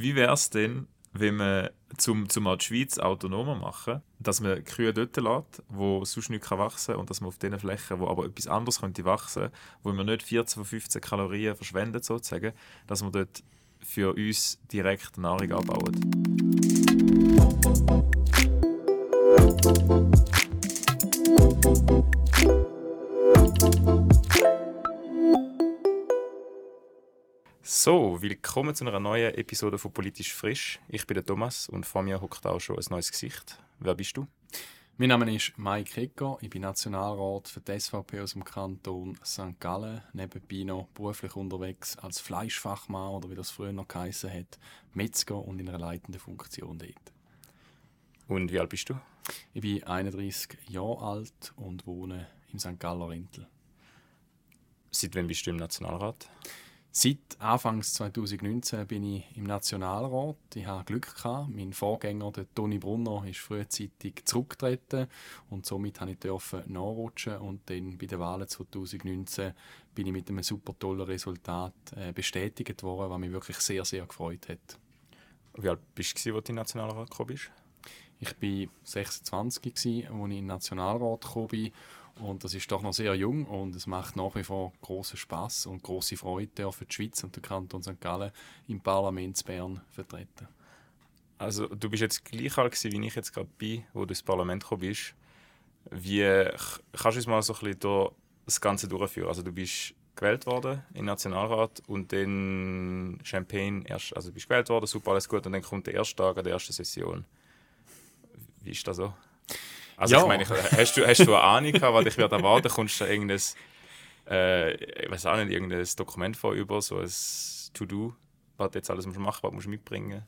Wie wäre es denn, wenn man zum die Schweiz autonomer machen, dass man Kühe dort lässt, wo sonst nichts wachsen kann, und dass man auf diesen Flächen, wo aber etwas anderes könnte wachsen, wo man nicht 14 von 15 Kalorien verschwendet, sozusagen, dass man dort für uns direkt Nahrung anbaut. So, willkommen zu einer neuen Episode von Politisch Frisch. Ich bin der Thomas und vor mir hockt auch schon ein neues Gesicht. Wer bist du? Mein Name ist Mike Egger, ich bin Nationalrat für die SVP aus dem Kanton St. Gallen. Nebenbei noch beruflich unterwegs als Fleischfachmann oder wie das früher noch geheissen hat, Metzger und in einer leitenden Funktion dort. Und wie alt bist du? Ich bin 31 Jahre alt und wohne im St. Galler Rintel. Seit wann bist du im Nationalrat? Seit Anfang 2019 bin ich im Nationalrat. Ich hatte Glück gehabt. Mein Vorgänger, der Toni Brunner, ist frühzeitig zurückgetreten und somit durfte ich nachrutschen. Und dann bei den Wahlen 2019 bin ich mit einem super tollen Resultat bestätigt worden, was mich wirklich sehr, sehr gefreut hat. Wie alt warst du, als du in den Nationalrat gekommen bist? Ich war 26, als ich in den Nationalrat gekommen bin. Und das ist doch noch sehr jung und es macht nach wie vor grossen Spass und grosse Freude, für die Schweiz und den Kanton St. Gallen im Parlament Bern vertreten. Also du bist jetzt gleich alt gewesen, wie ich jetzt gerade bin, wo du ins Parlament gekommen bist. Wie kannst du uns mal so ein bisschen durch das Ganze durchführen? Also du bist gewählt worden im Nationalrat und dann Champagne erst, also du bist gewählt worden, super, alles gut, und dann kommt der erste Tag an der ersten Session. Wie ist das so? Also ja. Ich meine, hast du eine Ahnung, was dich wird erwarten? Kommst du da irgendein Dokument vorüber, so ein To-Do, was du jetzt alles machen musst, was musst du mitbringen?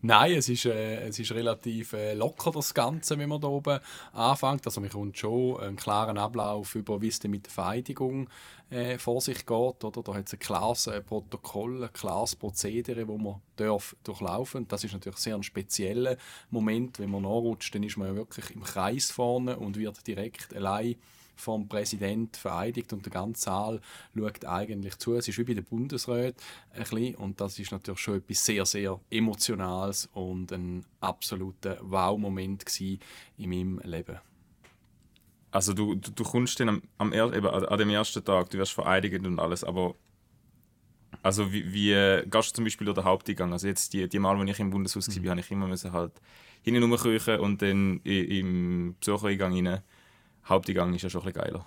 Nein, es ist relativ locker, das Ganze, wenn man da oben anfängt. Also man kommt schon einen klaren Ablauf über, wie es denn mit der Vereidigung vor sich geht. Oder? Da hat es ein klares Protokoll, ein klares Prozedere, das man durchlaufen darf. Das ist natürlich sehr ein spezieller Moment. Wenn man nachrutscht, dann ist man ja wirklich im Kreis vorne und wird direkt allein vom Präsidenten vereidigt und der ganze Saal schaut eigentlich zu. Es ist wie bei den Bundesräten ein bisschen, und das ist natürlich schon etwas sehr, sehr Emotionales und ein absoluter Wow-Moment gewesen in meinem Leben. Also du kommst dann an dem ersten Tag, du wirst vereidigt und alles, aber also wie gehst du zum Beispiel durch den Haupteingang? Also jetzt die Mal, als ich im Bundeshaus war, habe ich immer halt hineinherumkriechen und dann im Besuchereingang hinein. Haupteingang ist ja schon ein bisschen geiler.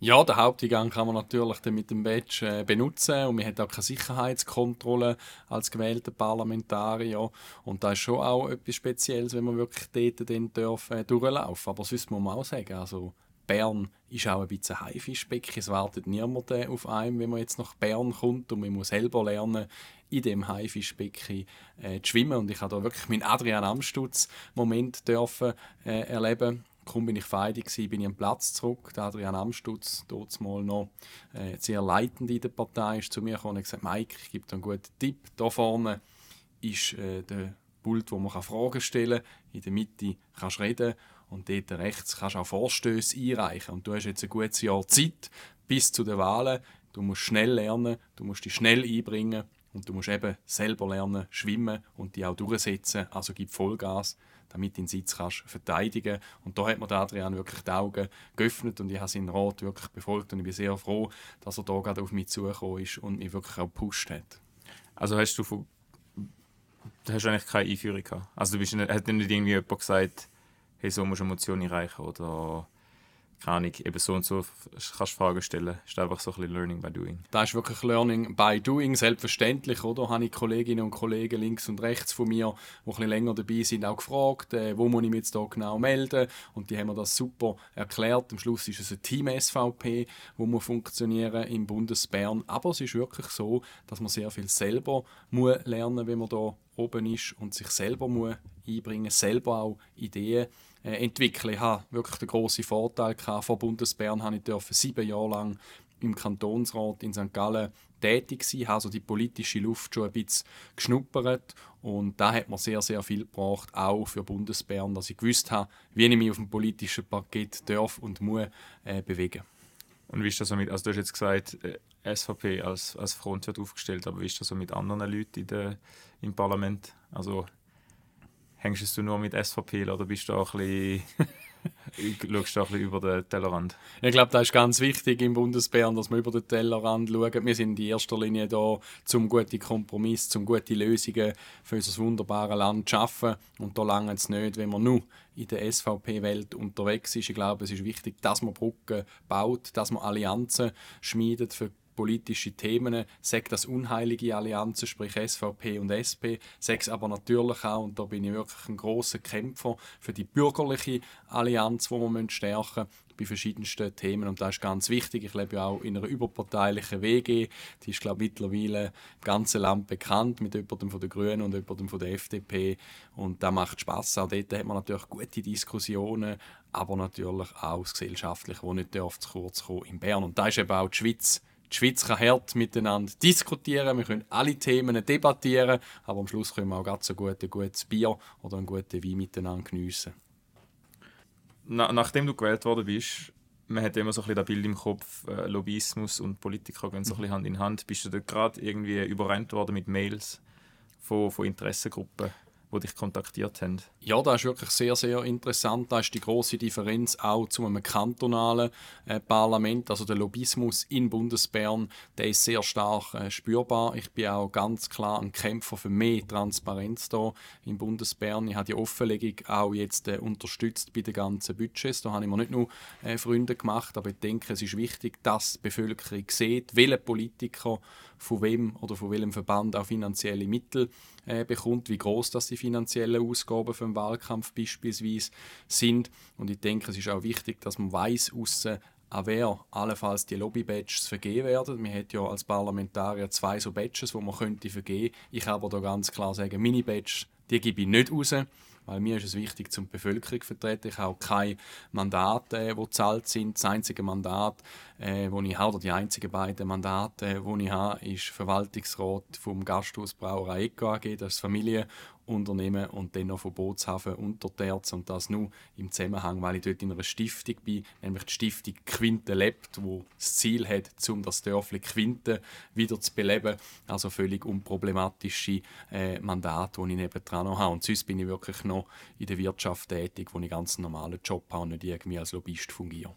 Ja, den Haupteingang kann man natürlich dann mit dem Badge benutzen und man hat auch keine Sicherheitskontrolle als gewählter Parlamentarier. Und das ist schon auch etwas Spezielles, wenn man wirklich dort dann durchlaufen darf. Aber sonst muss man auch sagen, also Bern ist auch ein bisschen ein Haifischbecken. Es wartet niemand auf einen, wenn man jetzt nach Bern kommt, und man muss selber lernen, in diesem Haifischbecken zu schwimmen. Und ich habe da wirklich meinen Adrian Amstutz Moment erleben. Kaum bin ich vereidigt gewesen, bin ich am Platz zurück. Der Adrian Amstutz, mal noch sehr leitend in der Partei, ist zu mir gekommen und gesagt: Mike, ich gebe dir einen guten Tipp. Da vorne ist der Pult, wo man Fragen stellen kann. In der Mitte kannst du reden und dort rechts kannst du auch Vorstöße einreichen. Und du hast jetzt ein gutes Jahr Zeit bis zu den Wahlen. Du musst schnell lernen, du musst dich schnell einbringen und du musst eben selber lernen, schwimmen und dich auch durchsetzen. Also gib Vollgas, damit du den Sitz kannst verteidigen. Und da hat mir Adrian wirklich die Augen geöffnet und ich habe seinen Rat wirklich befolgt. Und ich bin sehr froh, dass er da gerade auf mich zugekommen ist und mich wirklich auch gepusht hat. Also hast du eigentlich keine Einführung gehabt? Also hat dir nicht jemand gesagt, hey, so musst du Emotionen erreichen oder keine Ahnung, eben so und so kannst du Fragen stellen. Das ist einfach so ein bisschen Learning by Doing. Das ist wirklich Learning by Doing, selbstverständlich. Oder? Habe ich Kolleginnen und Kollegen links und rechts von mir, die ein bisschen länger dabei sind, auch gefragt, wo muss ich mich jetzt da genau melden. Und die haben mir das super erklärt. Am Schluss ist es ein Team SVP, das muss funktionieren im Bundesbern. Aber es ist wirklich so, dass man sehr viel selber lernen muss, wenn man da oben ist und sich selber einbringen muss, selber auch Ideen entwickeln. Ich hatte wirklich den grossen Vorteil. Vor Bundesbern durfte ich 7 Jahre lang im Kantonsrat in St. Gallen tätig sein. Ich habe also die politische Luft schon ein bisschen geschnuppert. Und da hat mir sehr, sehr viel gebracht, auch für Bundesbern, dass ich gewusst habe, wie ich mich auf dem politischen Parkett darf und muss bewegen. Und wie ist das damit? Also du hast jetzt gesagt, SVP als Front wird aufgestellt, aber wie ist das so mit anderen Leuten im Parlament? Also hängst du nur mit SVP oder bist du auch ein bisschen, schaust du auch ein bisschen über den Tellerrand? Ich glaube, das ist ganz wichtig im Bundesbern, dass wir über den Tellerrand schauen. Wir sind in erster Linie da, um gute Kompromisse, um gute Lösungen für unser wunderbares Land zu schaffen. Und da lange es nicht, wenn wir nur in der SVP-Welt unterwegs ist. Ich glaube, es ist wichtig, dass man Brücken baut, dass man Allianzen schmiedet für politische Themen, sei das unheilige Allianzen, sprich SVP und SP, sei es aber natürlich auch, und da bin ich wirklich ein grosser Kämpfer, für die bürgerliche Allianz, die wir stärken müssen, bei verschiedensten Themen. Und das ist ganz wichtig. Ich lebe ja auch in einer überparteilichen WG. Die ist, glaube ich, mittlerweile im ganzen Land bekannt, mit jemandem von den Grünen und jemandem von der FDP. Und das macht Spass. Auch dort hat man natürlich gute Diskussionen, aber natürlich auch das Gesellschaftliche, das nicht zu kurz kommen darf in Bern. Und das ist eben auch die Schweiz. Die Schweiz kann hart miteinander diskutieren, wir können alle Themen debattieren, aber am Schluss können wir auch ganz so gut ein gutes Bier oder einen guten Wein miteinander geniessen. Nachdem du gewählt worden bist, man hat immer so ein bisschen das Bild im Kopf, Lobbyismus und Politiker gehen so ein bisschen Hand in Hand. Bist du da gerade irgendwie überrannt worden mit Mails von Interessengruppen, die dich kontaktiert haben? Ja, das ist wirklich sehr, sehr interessant. Da ist die grosse Differenz auch zu einem kantonalen Parlament. Also der Lobbyismus in Bundesbern, der ist sehr stark spürbar. Ich bin auch ganz klar ein Kämpfer für mehr Transparenz hier in Bundesbern. Ich habe die Offenlegung auch jetzt unterstützt bei den ganzen Budgets. Da habe ich mir nicht nur Freunde gemacht, aber ich denke, es ist wichtig, dass die Bevölkerung sieht, welche Politiker von wem oder von welchem Verband auch finanzielle Mittel bekommt, wie gross das die finanziellen Ausgaben für den Wahlkampf beispielsweise sind. Und ich denke, es ist auch wichtig, dass man weiss, an wer allenfalls die Lobby-Badges vergeben werden. Man hat ja als Parlamentarier 2 so Badges, die man vergeben könnte. Ich kann aber da ganz klar sagen, meine Badges, die gebe ich nicht raus. Weil mir ist es wichtig, um die Bevölkerung zu vertreten. Ich habe auch keine Mandate, die bezahlt sind. Das einzige Mandat, das ich habe, oder die einzigen beiden Mandate, die ich habe, ist Verwaltungsrat vom Gasthausbrauerei AECO AG, das ist Familienunternehmen, und dann noch von Bootshafen Unterterzen. Und das nur im Zusammenhang, weil ich dort in einer Stiftung bin, nämlich die Stiftung Quinten lebt, die das Ziel hat, um das Dörfli Quinten wieder zu beleben. Also völlig unproblematische Mandate, die ich nebendran noch habe. Und sonst bin ich wirklich noch in der Wirtschaft tätig, wo ich einen ganz normalen Job habe und nicht irgendwie als Lobbyist fungiere.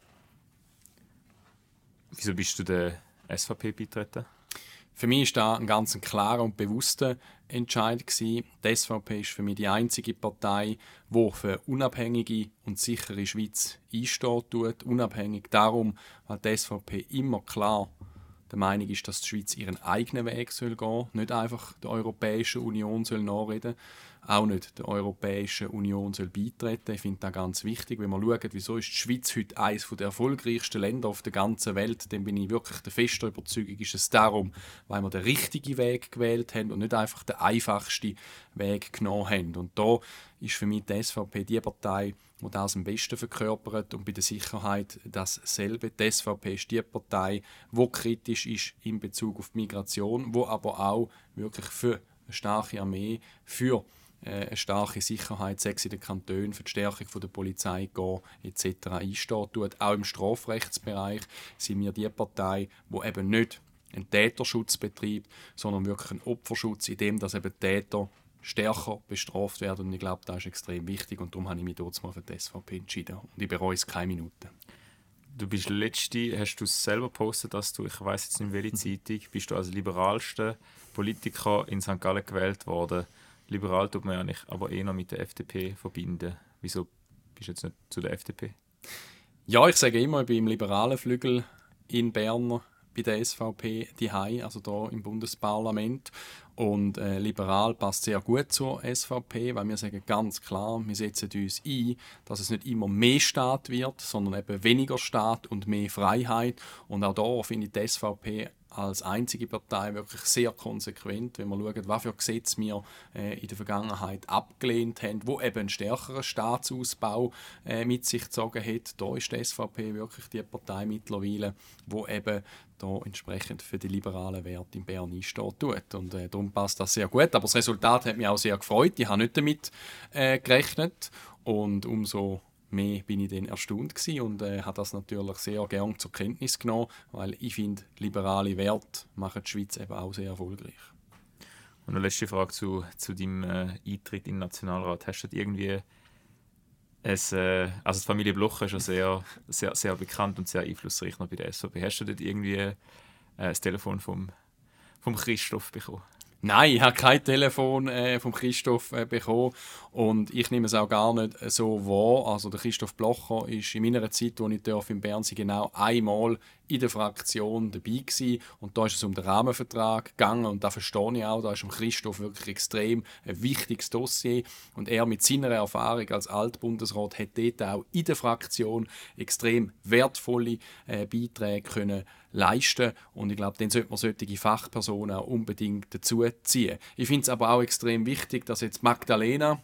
Wieso bist du der SVP beitreten? Für mich war das ein ganz klarer und bewusster Entscheid. Die SVP ist für mich die einzige Partei, die für eine unabhängige und sichere Schweiz einsteht. Unabhängig darum, weil die SVP immer klar der Meinung ist, dass die Schweiz ihren eigenen Weg gehen soll, nicht einfach der Europäischen Union nachreden soll, auch nicht der Europäischen Union beitreten soll. Ich finde das ganz wichtig. Wenn man schaut, wieso ist die Schweiz heute eines der erfolgreichsten Länder auf der ganzen Welt, dann bin ich wirklich der festen Überzeugung, ist es darum, weil wir den richtigen Weg gewählt haben und nicht einfach den einfachsten Weg genommen haben. Und da ist für mich die SVP die Partei, die das am besten verkörpert, und bei der Sicherheit dasselbe. Die SVP ist die Partei, die kritisch ist in Bezug auf die Migration, die aber auch wirklich für eine starke Armee, für eine starke Sicherheit, sei es in den Kantonen, für die Stärkung der Polizei etc. einsteht. Auch im Strafrechtsbereich sind wir die Partei, die eben nicht einen Täterschutz betreibt, sondern wirklich einen Opferschutz, in dem dass eben Täter stärker bestraft werden. Und ich glaube, das ist extrem wichtig. Und darum habe ich mich dort mal für die SVP entschieden. Und ich bereue es keine Minute. Du bist letzte, hast du selber gepostet, dass du, ich weiss jetzt nicht in welcher Zeitung, bist du als liberalster Politiker in St. Gallen gewählt worden. Liberal tut man ja nicht, aber eher mit der FDP verbinden. Wieso bist du jetzt nicht zu der FDP? Ja, ich sage immer, ich bin im liberalen Flügel in Bern bei der SVP daheim, also hier im Bundesparlament. Und liberal passt sehr gut zur SVP, weil wir sagen ganz klar, wir setzen uns ein, dass es nicht immer mehr Staat wird, sondern eben weniger Staat und mehr Freiheit. Und auch da finde ich die SVP als einzige Partei wirklich sehr konsequent, wenn wir schauen, was für Gesetze wir in der Vergangenheit abgelehnt haben, wo eben einen stärkeren Staatsausbau mit sich gezogen hat. Da ist die SVP wirklich die Partei mittlerweile, die eben da entsprechend für die liberalen Werte in Bern einsteht. Und darum passt das sehr gut. Aber das Resultat hat mich auch sehr gefreut. Ich habe nicht damit gerechnet. Und umso mehr bin ich dann erstaunt gewesen und habe das natürlich sehr gern zur Kenntnis genommen, weil ich finde, liberale Werte machen die Schweiz eben auch sehr erfolgreich. Und eine letzte Frage zu deinem Eintritt in den Nationalrat. Hast du irgendwie die Familie Blocher ist ja sehr, sehr, sehr bekannt und sehr einflussreich noch bei der SVP. Hast du dort irgendwie das Telefon vom Christoph bekommen? Nein, ich habe kein Telefon vom Christoph bekommen und ich nehme es auch gar nicht so wahr. Also der Christoph Blocher ist in meiner Zeit, als ich in Bern war, genau einmal in der Fraktion dabei gewesen. Und da ist es um den Rahmenvertrag gegangen und da verstehe ich auch, da ist Christoph wirklich extrem ein wichtiges Dossier und er mit seiner Erfahrung als Altbundesrat hat dort auch in der Fraktion extrem wertvolle Beiträge können leisten und ich glaube, dann sollte man solche Fachpersonen auch unbedingt dazu ziehen. Ich finde es aber auch extrem wichtig, dass jetzt Magdalena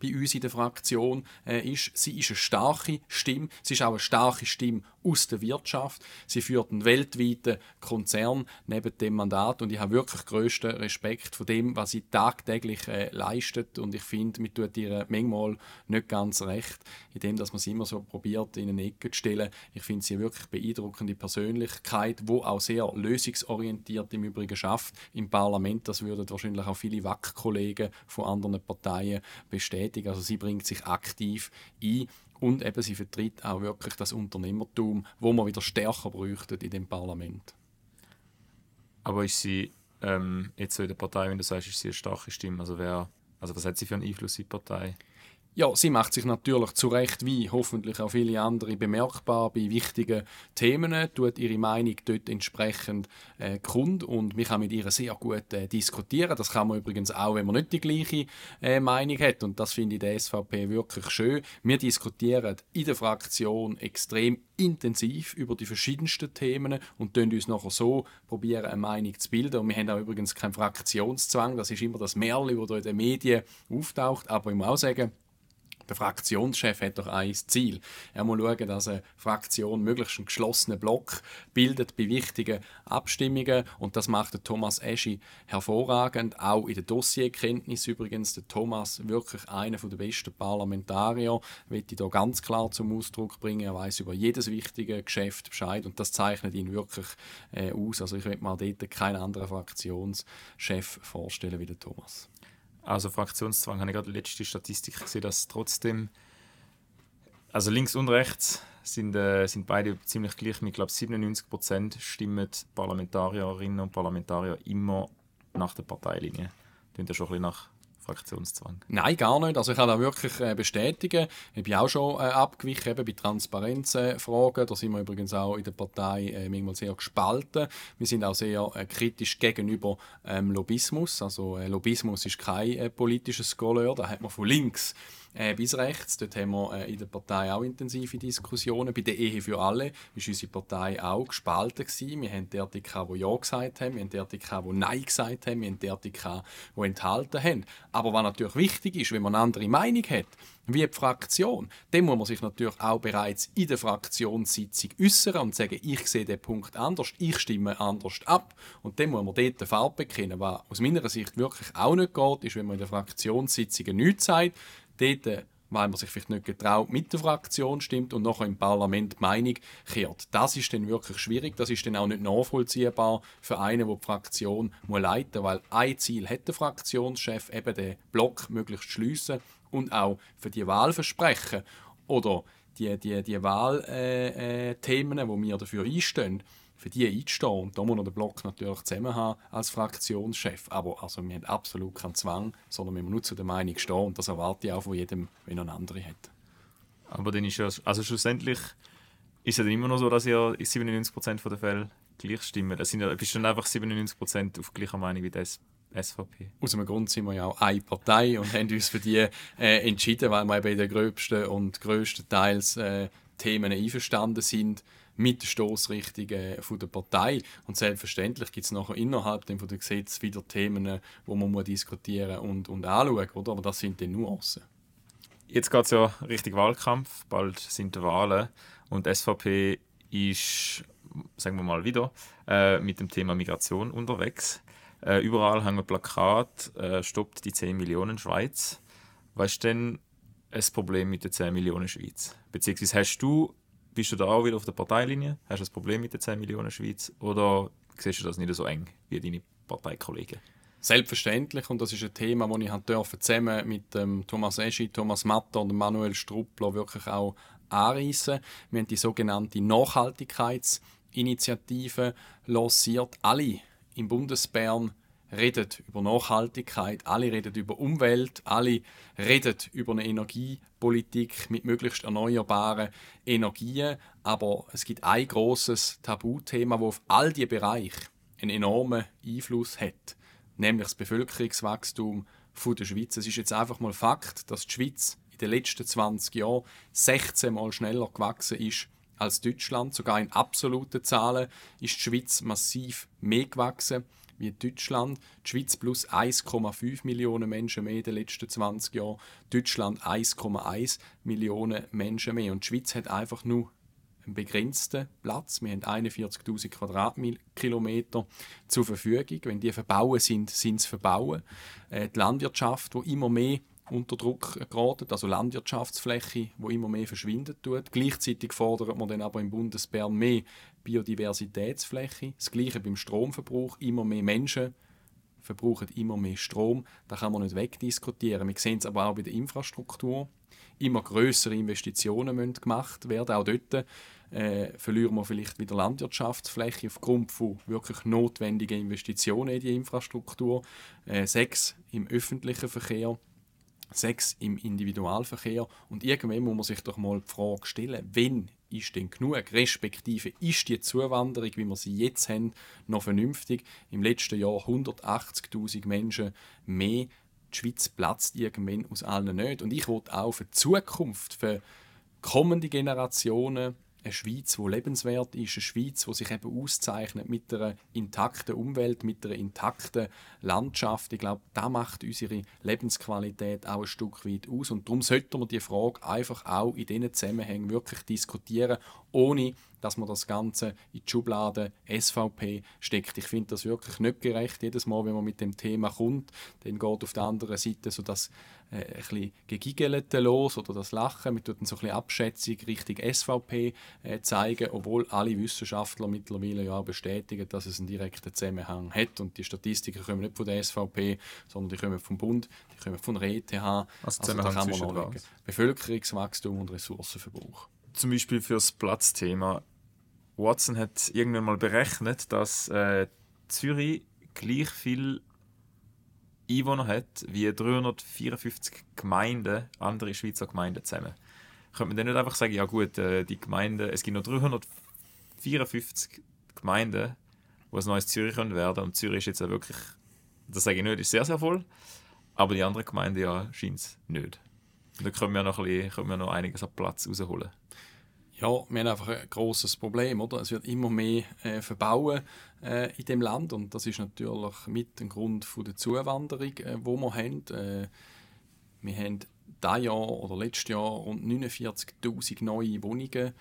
bei uns in der Fraktion ist. Sie ist eine starke Stimme. Sie ist auch eine starke Stimme aus der Wirtschaft. Sie führt einen weltweiten Konzern neben dem Mandat. Und ich habe wirklich grössten Respekt vor dem, was sie tagtäglich leistet. Und ich finde, man tut ihr manchmal nicht ganz recht, indem dass man sie immer so probiert, in eine Ecke zu stellen. Ich finde sie wirklich beeindruckende Persönlichkeit, die auch sehr lösungsorientiert im Übrigen schafft. Im Parlament, das würden wahrscheinlich auch viele WAC-Kollegen von anderen Parteien bestätigen. Also sie bringt sich aktiv ein und eben sie vertritt auch wirklich das Unternehmertum, wo man wieder stärker bräuchte in dem Parlament. Aber ist sie jetzt so in der Partei, wenn du sagst, ist sie eine starke Stimme? Also was hat sie für einen Einfluss in die Partei? Ja, sie macht sich natürlich zu Recht, wie hoffentlich auch viele andere, bemerkbar bei wichtigen Themen, tut ihre Meinung dort entsprechend kund und man kann mit ihr sehr gut diskutieren. Das kann man übrigens auch, wenn man nicht die gleiche Meinung hat und das finde ich der SVP wirklich schön. Wir diskutieren in der Fraktion extrem intensiv über die verschiedensten Themen und versuchen uns nachher so probieren, eine Meinung zu bilden. Und wir haben auch übrigens keinen Fraktionszwang, das ist immer das Märchen, das in den Medien auftaucht, aber ich muss auch sagen, der Fraktionschef hat doch ein Ziel. Er muss schauen, dass eine Fraktion möglichst einen geschlossenen Block bildet bei wichtigen Abstimmungen. Und das macht der Thomas Eschi hervorragend. Auch in der Dossierkenntnis übrigens. Der Thomas, wirklich einer der besten Parlamentarier, will ich hier ganz klar zum Ausdruck bringen. Er weiß über jedes wichtige Geschäft Bescheid. Und das zeichnet ihn wirklich aus. Also ich will mir dort keinen anderen Fraktionschef vorstellen wie der Thomas. Also Fraktionszwang, habe ich gerade die letzte Statistik gesehen, dass trotzdem, also links und rechts sind beide ziemlich gleich mit, ich glaube 97% stimmen Parlamentarierinnen und Parlamentarier immer nach der Parteilinie. Tönt ja schon ein bisschen nach Fraktionszwang. Nein, gar nicht. Also ich kann das wirklich bestätigen. Ich bin auch schon abgewichen eben bei Transparenzfragen. Da sind wir übrigens auch in der Partei manchmal sehr gespalten. Wir sind auch sehr kritisch gegenüber Lobbyismus. Also Lobbyismus ist kein politisches Couleur. Da hat man von links bis rechts. Dort haben wir in der Partei auch intensive Diskussionen. Bei der Ehe für alle war unsere Partei auch gespalten gewesen. Wir haben derartige, die Ja gesagt haben, wir haben derartige, die Nein gesagt haben, wir haben derartige, die enthalten haben. Aber was natürlich wichtig ist, wenn man eine andere Meinung hat, wie die Fraktion, dann muss man sich natürlich auch bereits in der Fraktionssitzung äußern und sagen, ich sehe den Punkt anders, ich stimme anders ab. Und dann muss man dort die Farbe bekennen. Was aus meiner Sicht wirklich auch nicht geht, ist, wenn man in der Fraktionssitzung nichts sagt, dort, weil man sich vielleicht nicht getraut mit der Fraktion stimmt und nachher im Parlament die Meinung kehrt. Das ist dann wirklich schwierig, das ist dann auch nicht nachvollziehbar für einen, der die Fraktion leiten muss, weil ein Ziel hat der Fraktionschef, eben den Block möglichst schliessen und auch für die Wahlversprechen oder die Wahlthemen, die wir dafür einstehen, für die einzustehen. Und da muss man den Block natürlich zusammen haben als Fraktionschef. Aber also, wir haben absolut keinen Zwang, sondern wir müssen nur zu der Meinung stehen. Und das erwarte ich auch von jedem, wenn er eine andere hat. Aber dann ist ja, also schlussendlich ist es ja dann immer noch so, dass ihr in 97% der Fälle gleich stimmen. Es sind ja, bist du dann einfach 97% auf gleicher Meinung wie das SVP. Aus einem Grund sind wir ja auch eine Partei und haben uns für die entschieden, weil wir bei den gröbsten und grösstenteils Themen einverstanden sind mit der Stossrichtung der Partei. Und selbstverständlich gibt es nachher innerhalb von der Gesetze wieder Themen, die man diskutieren und anschauen muss. Aber das sind dann Nuancen. Jetzt geht es ja richtig Wahlkampf. Bald sind die Wahlen. Und die SVP ist, sagen wir mal wieder, mit dem Thema Migration unterwegs. Überall hängen Plakate, stoppt die 10 Millionen Schweiz. Weißt du denn, ein Problem mit den 10 Millionen Schweiz? Beziehungsweise bist du da auch wieder auf der Parteilinie? Hast du ein Problem mit den 10 Millionen Schweiz? Oder siehst du das nicht so eng wie deine Parteikollegen? Selbstverständlich, und das ist ein Thema, das ich durfte, zusammen mit Thomas Eschi, Thomas Matter und Manuel Struppler wirklich auch anreissen. Wir haben die sogenannte Nachhaltigkeitsinitiative lanciert. Alle im Bundesbern reden über Nachhaltigkeit, alle reden über Umwelt, alle reden über eine Energiepolitik mit möglichst erneuerbaren Energien. Aber es gibt ein grosses Tabuthema, das auf all diese Bereiche einen enormen Einfluss hat. Nämlich das Bevölkerungswachstum der Schweiz. Es ist jetzt einfach mal Fakt, dass die Schweiz in den letzten 20 Jahren 16 Mal schneller gewachsen ist als Deutschland. Sogar in absoluten Zahlen ist die Schweiz massiv mehr gewachsen wie Deutschland. Die Schweiz plus 1,5 Millionen Menschen mehr in den letzten 20 Jahren. Deutschland 1,1 Millionen Menschen mehr. Und die Schweiz hat einfach nur einen begrenzten Platz. Wir haben 41'000 Quadratkilometer zur Verfügung. Wenn die verbauen sind, sind sie verbauen. Die Landwirtschaft, die immer mehr unter Druck geraten, also Landwirtschaftsfläche, die immer mehr verschwindet tut. Gleichzeitig fordert man dann aber im Bundesbern mehr Biodiversitätsfläche. Das Gleiche beim Stromverbrauch. Immer mehr Menschen verbrauchen immer mehr Strom. Da kann man nicht wegdiskutieren. Wir sehen es aber auch bei der Infrastruktur. Immer grössere Investitionen müssen gemacht werden. Auch dort verlieren wir vielleicht wieder Landwirtschaftsfläche aufgrund von wirklich notwendigen Investitionen in die Infrastruktur. 6 im öffentlichen Verkehr, 6 im Individualverkehr. Und irgendwann muss man sich doch mal die Frage stellen, wann ist denn genug? Respektive ist die Zuwanderung, wie wir sie jetzt haben, noch vernünftig? Im letzten Jahr 180'000 Menschen mehr. Die Schweiz platzt irgendwann aus allen Nähten. Und ich will auch für die Zukunft, für kommende Generationen, eine Schweiz, die lebenswert ist, eine Schweiz, die sich eben auszeichnet mit einer intakten Umwelt, mit einer intakten Landschaft. Ich glaube, das macht unsere Lebensqualität auch ein Stück weit aus. Und darum sollten wir die Frage einfach auch in diesen Zusammenhängen wirklich diskutieren, ohne dass man das Ganze in die Schublade SVP steckt. Ich finde das wirklich nicht gerecht. Jedes Mal, wenn man mit dem Thema kommt, dann geht auf der anderen Seite so das ein bisschen Gegigelte los oder das Lachen. Man tut dann so ein bisschen Abschätzung Richtung SVP zeigen, obwohl alle Wissenschaftler mittlerweile ja auch bestätigen, dass es einen direkten Zusammenhang hat. Und die Statistiken kommen nicht von der SVP, sondern die kommen vom Bund, die kommen von der ETH. Also da kann man noch Bevölkerungswachstum und Ressourcenverbrauch. Zum Beispiel für das Platzthema. Watson hat irgendwann mal berechnet, dass Zürich gleich viele Einwohner hat wie 354 Gemeinden, andere Schweizer Gemeinden zusammen. Könnte man dann nicht einfach sagen, ja gut, die Gemeinden, es gibt noch 354 Gemeinden, die ein neues Zürich werden können, und Zürich ist jetzt ja wirklich, das sage ich nicht, ist sehr, sehr voll, aber die anderen Gemeinden ja scheint es nicht. Da können wir noch einiges an Platz rausholen. Ja, wir haben einfach ein grosses Problem, oder? Es wird immer mehr verbauen in dem Land, und das ist natürlich mit dem Grund von der Zuwanderung, die wir haben. Wir haben dieses Jahr oder letztes Jahr rund 49'000 neue Wohnungen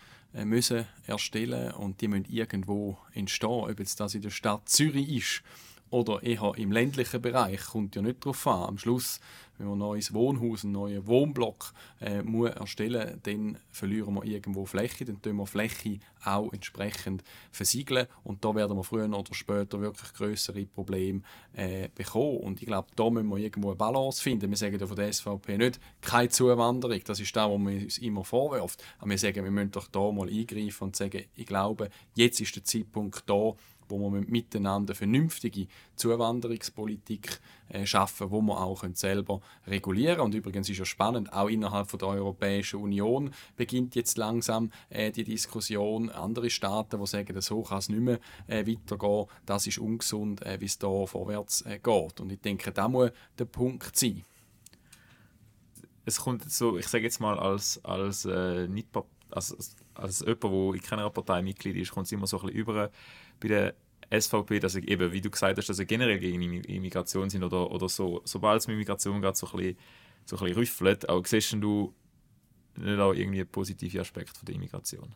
müssen erstellen, und die müssen irgendwo entstehen. Ob jetzt das in der Stadt Zürich ist oder eher im ländlichen Bereich, kommt ja nicht darauf an. Am Schluss, wenn man ein neues Wohnhaus, einen neuen Wohnblock erstellen muss, dann verlieren wir irgendwo Fläche, dann tun wir Fläche auch entsprechend versiegeln, und da werden wir früher oder später wirklich grössere Probleme bekommen. Und ich glaube, da müssen wir irgendwo eine Balance finden. Wir sagen ja von der SVP nicht, keine Zuwanderung, das ist das, was man uns immer vorwirft. Aber wir sagen, wir müssen doch da mal eingreifen und sagen, ich glaube, jetzt ist der Zeitpunkt da, wo wir miteinander vernünftige Zuwanderungspolitik schaffen, wo wir auch selber regulieren können. Und übrigens ist ja spannend, auch innerhalb von der Europäischen Union beginnt jetzt langsam die Diskussion. Andere Staaten, die sagen, so kann es nicht mehr weitergehen, das ist ungesund, wie es da vorwärts geht. Und ich denke, das muss der Punkt sein. Es kommt so, ich sage jetzt mal, als jemand, der in keiner Partei Mitglied ist, kommt es immer so ein bisschen über bei der SVP, dass ich eben, wie du gesagt hast, dass sie generell gegen Immigration sind oder so. Sobald es mit Immigration geht, so ein bisschen rüffelt. Auch siehst du nicht auch irgendwie einen positiven Aspekt von der Immigration?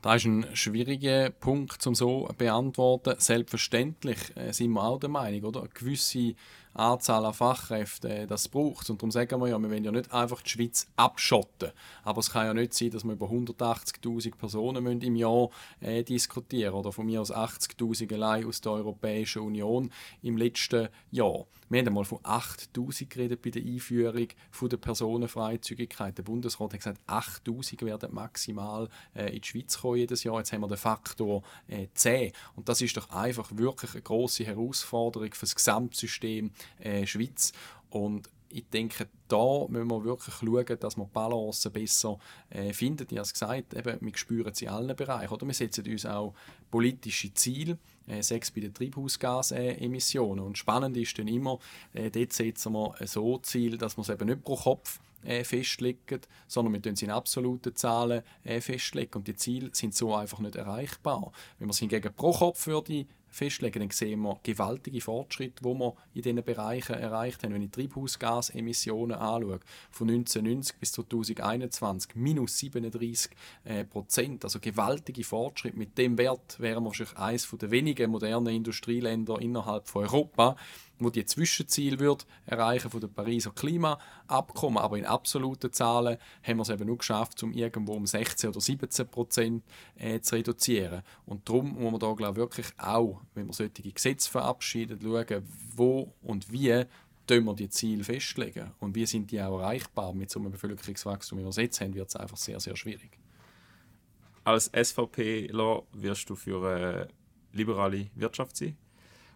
Das ist ein schwieriger Punkt, um so zu beantworten. Selbstverständlich sind wir auch der Meinung, oder? Eine gewisse Anzahl an Fachkräften das braucht. Und darum sagen wir ja, wir wollen ja nicht einfach die Schweiz abschotten. Aber es kann ja nicht sein, dass wir über 180'000 Personen müssen im Jahr diskutieren oder von mir aus 80'000 allein aus der Europäischen Union im letzten Jahr. Wir haben einmal von 8'000 geredet bei der Einführung von der Personenfreizügigkeit. Der Bundesrat hat gesagt, 8'000 werden maximal in die Schweiz kommen jedes Jahr. Jetzt haben wir den Faktor 10. Und das ist doch einfach wirklich eine grosse Herausforderung für das Gesamtsystem Schweiz. Und ich denke, da müssen wir wirklich schauen, dass wir die Balance besser finden. Ich habe es gesagt, eben, wir spüren sie in allen Bereichen. Oder? Wir setzen uns auch politische Ziele, sei es bei den Treibhausgasemissionen. Und spannend ist dann immer, dort setzen wir so Ziele, dass wir es eben nicht pro Kopf festlegen, sondern wir tun sie in absoluten Zahlen festlegen. Und die Ziele sind so einfach nicht erreichbar. Wenn wir es hingegen pro Kopf würde festlegen, dann sehen wir gewaltige Fortschritte, die wir in diesen Bereichen erreicht haben. Wenn ich Treibhausgasemissionen anschaue, von 1990 bis 2021 minus 37%, also gewaltige Fortschritte. Mit dem Wert wären wir wahrscheinlich eines der wenigen modernen Industrieländer innerhalb von Europa, wo die Zwischenziele wird erreichen von den Pariser Klimaabkommen. Aber in absoluten Zahlen haben wir es eben nur geschafft, um irgendwo um 16 oder 17% zu reduzieren. Und darum muss man da, glaube ich, wirklich auch, wenn man solche Gesetze verabschiedet, schauen, wo und wie wir die Ziele festlegen und wie sind die auch erreichbar. Mit so einem Bevölkerungswachstum, wie wir es jetzt haben, wird es einfach sehr, sehr schwierig. Als SVPler wirst du für eine liberale Wirtschaft sein.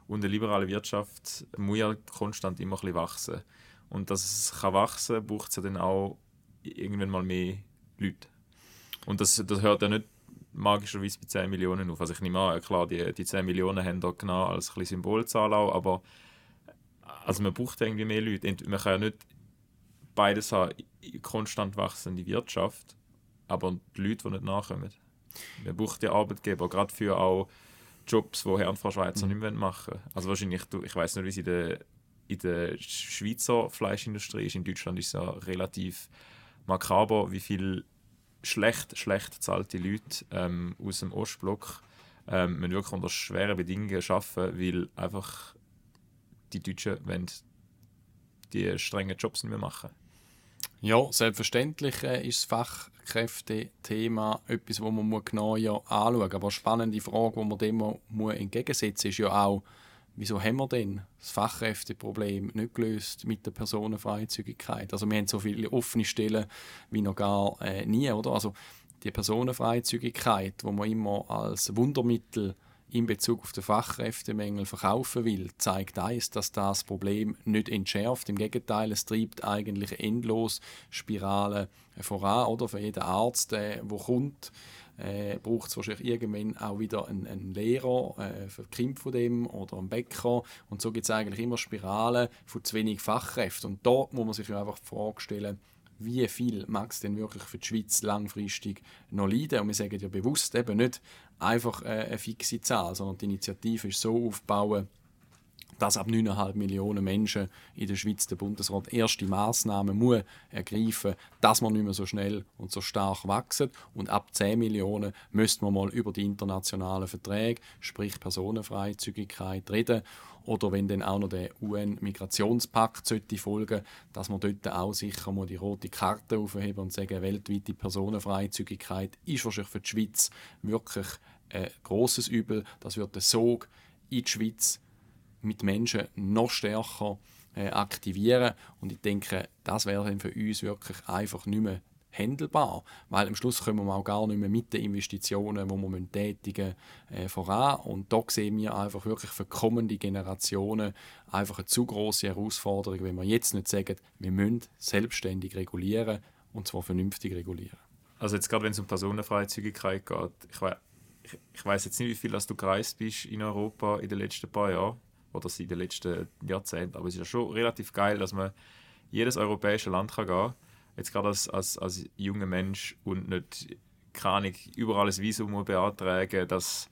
Und eine liberale Wirtschaft muss ja konstant immer ein bisschen wachsen. Und dass es wachsen kann, braucht es ja dann auch irgendwann mal mehr Leute. Und das hört ja nicht magischerweise bei 10 Millionen auf. Also ich nehme an, klar, die 10 Millionen haben da genau als ein bisschen Symbolzahl auch, aber also man braucht irgendwie mehr Leute. Und man kann ja nicht beides haben, konstant wachsende Wirtschaft, aber die Leute, die nicht nachkommen. Man braucht ja Arbeitgeber, gerade für auch Jobs, die Herrenfrau-Schweizer nicht machen wollen. Also wahrscheinlich, ich weiss nicht, wie es in der Schweizer Fleischindustrie ist. In Deutschland ist es ja relativ makaber, wie viele schlecht bezahlte Leute aus dem Ostblock müssen wirklich unter schweren Bedingungen arbeiten, weil einfach die Deutschen wollen die strengen Jobs nicht mehr machen. Ja, selbstverständlich ist das Fachkräftethema etwas, das man genau anschauen muss. Aber eine spannende Frage, die man dem entgegensetzen muss, ist ja auch, wieso haben wir denn das Fachkräfteproblem nicht gelöst mit der Personenfreizügigkeit? Also wir haben so viele offene Stellen wie noch gar nie, oder? Also die Personenfreizügigkeit, die man immer als Wundermittel in Bezug auf den Fachkräftemängel verkaufen will, zeigt eins, dass das Problem nicht entschärft. Im Gegenteil, es treibt eigentlich endlos Spiralen voran. Oder? Für jeden Arzt, der kommt, braucht es wahrscheinlich irgendwann auch wieder einen Lehrer für die Kinder von dem oder einen Bäcker. Und so gibt es eigentlich immer Spiralen von zu wenig Fachkräften. Und da muss man sich ja einfach die Frage stellen, wie viel mag es denn wirklich für die Schweiz langfristig noch leiden? Und wir sagen ja bewusst eben nicht einfach eine fixe Zahl, sondern die Initiative ist so aufzubauen, dass ab 9,5 Millionen Menschen in der Schweiz der Bundesrat erste Massnahmen muss ergreifen, dass man nicht mehr so schnell und so stark wachsen. Und ab 10 Millionen müsste man mal über die internationalen Verträge, sprich Personenfreizügigkeit, reden. Oder wenn dann auch noch der UN-Migrationspakt folgen sollte, dass man dort auch sicher die rote Karte aufheben und sagen, weltweite Personenfreizügigkeit ist wahrscheinlich für die Schweiz wirklich ein grosses Übel. Das wird der Sog in die Schweiz mit Menschen noch stärker aktivieren. Und ich denke, das wäre dann für uns wirklich einfach nicht mehr handelbar. Weil am Schluss kommen wir auch gar nicht mehr mit den Investitionen, die wir tätigen müssen, voran. Und da sehen wir einfach wirklich für kommende Generationen einfach eine zu grosse Herausforderung, wenn wir jetzt nicht sagen, wir müssen selbstständig regulieren und zwar vernünftig regulieren. Also jetzt gerade, wenn es um Personenfreizügigkeit geht, ich weiss jetzt nicht, wie viel dass du gereist bist in Europa in den letzten paar Jahren oder in den letzten Jahrzehnten, aber es ist ja schon relativ geil, dass man jedes europäische Land gehen kann. Jetzt gerade als junger Mensch und nicht überall ein Visum beantragen, dass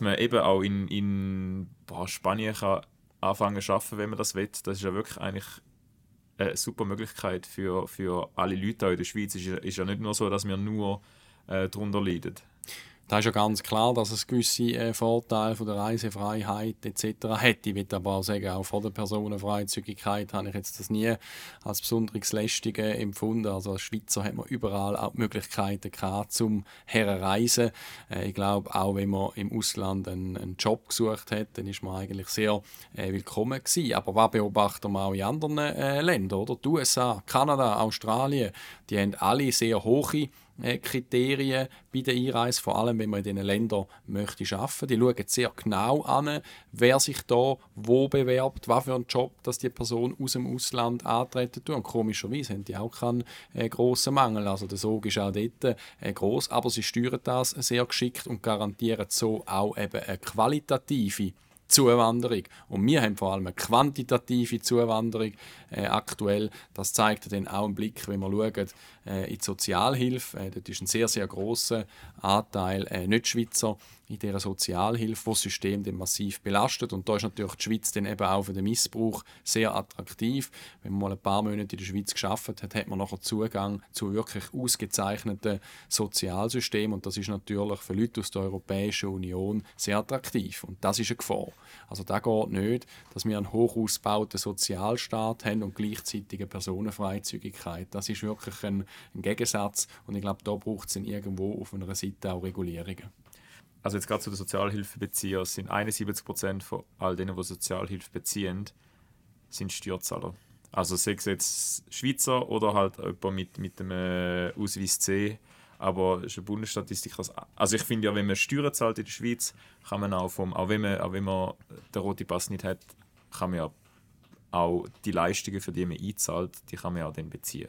man eben auch in Spanien kann anfangen zu arbeiten, wenn man das will. Das ist ja wirklich eigentlich eine super Möglichkeit für alle Leute in der Schweiz. Es ist ja nicht nur so, dass wir nur darunter leiden. Da ist ja ganz klar, dass es gewisse Vorteile von der Reisefreiheit etc. hat. Ich will aber auch sagen, auch vor der Personenfreizügigkeit habe ich jetzt das nie als besonderes Lästige empfunden. Also als Schweizer hat man überall auch die Möglichkeiten gehabt, um herreisen. Ich glaube, auch wenn man im Ausland einen Job gesucht hat, dann ist man eigentlich sehr willkommen gewesen. Aber was beobachten wir auch in anderen Ländern? Oder? Die USA, Kanada, Australien, die haben alle sehr hohe Kriterien bei der Einreise, vor allem wenn man in diesen Ländern möchte arbeiten. Die schauen sehr genau an, wer sich da wo bewerbt, was für einen Job dass die Person aus dem Ausland antreten tut. Und komischerweise haben die auch keinen grossen Mangel. Also der Sog ist auch dort gross, aber sie steuern das sehr geschickt und garantieren so auch eben eine qualitative Zuwanderung. Und wir haben vor allem eine quantitative Zuwanderung aktuell. Das zeigt dann auch einen Blick, wenn wir schauen, in die Sozialhilfe. Dort ist ein sehr, sehr grosser Anteil Nicht-Schweizer in dieser Sozialhilfe, wo das System dann massiv belastet. Und da ist natürlich die Schweiz dann eben auch für den Missbrauch sehr attraktiv. Wenn man mal ein paar Monate in der Schweiz gearbeitet hat, hat man nachher Zugang zu wirklich ausgezeichneten Sozialsystemen. Und das ist natürlich für Leute aus der Europäischen Union sehr attraktiv. Und das ist eine Gefahr. Also da geht nicht, dass wir einen hoch ausgebauten Sozialstaat haben und gleichzeitig eine Personenfreizügigkeit. Das ist wirklich ein Gegensatz. Und ich glaube, da braucht es dann irgendwo auf einer Seite auch Regulierungen. Also jetzt gerade zu den Sozialhilfebeziehern, sind 71% von all denen, die Sozialhilfe beziehen, sind Steuerzahler. Also sei es jetzt Schweizer oder halt jemand mit dem Ausweis C. Aber es ist eine Bundesstatistik. Also ich finde ja, wenn man Steuern zahlt in der Schweiz, kann man auch wenn man den roten Pass nicht hat, kann man ja auch die Leistungen, für die man einzahlt, die kann man ja dann beziehen.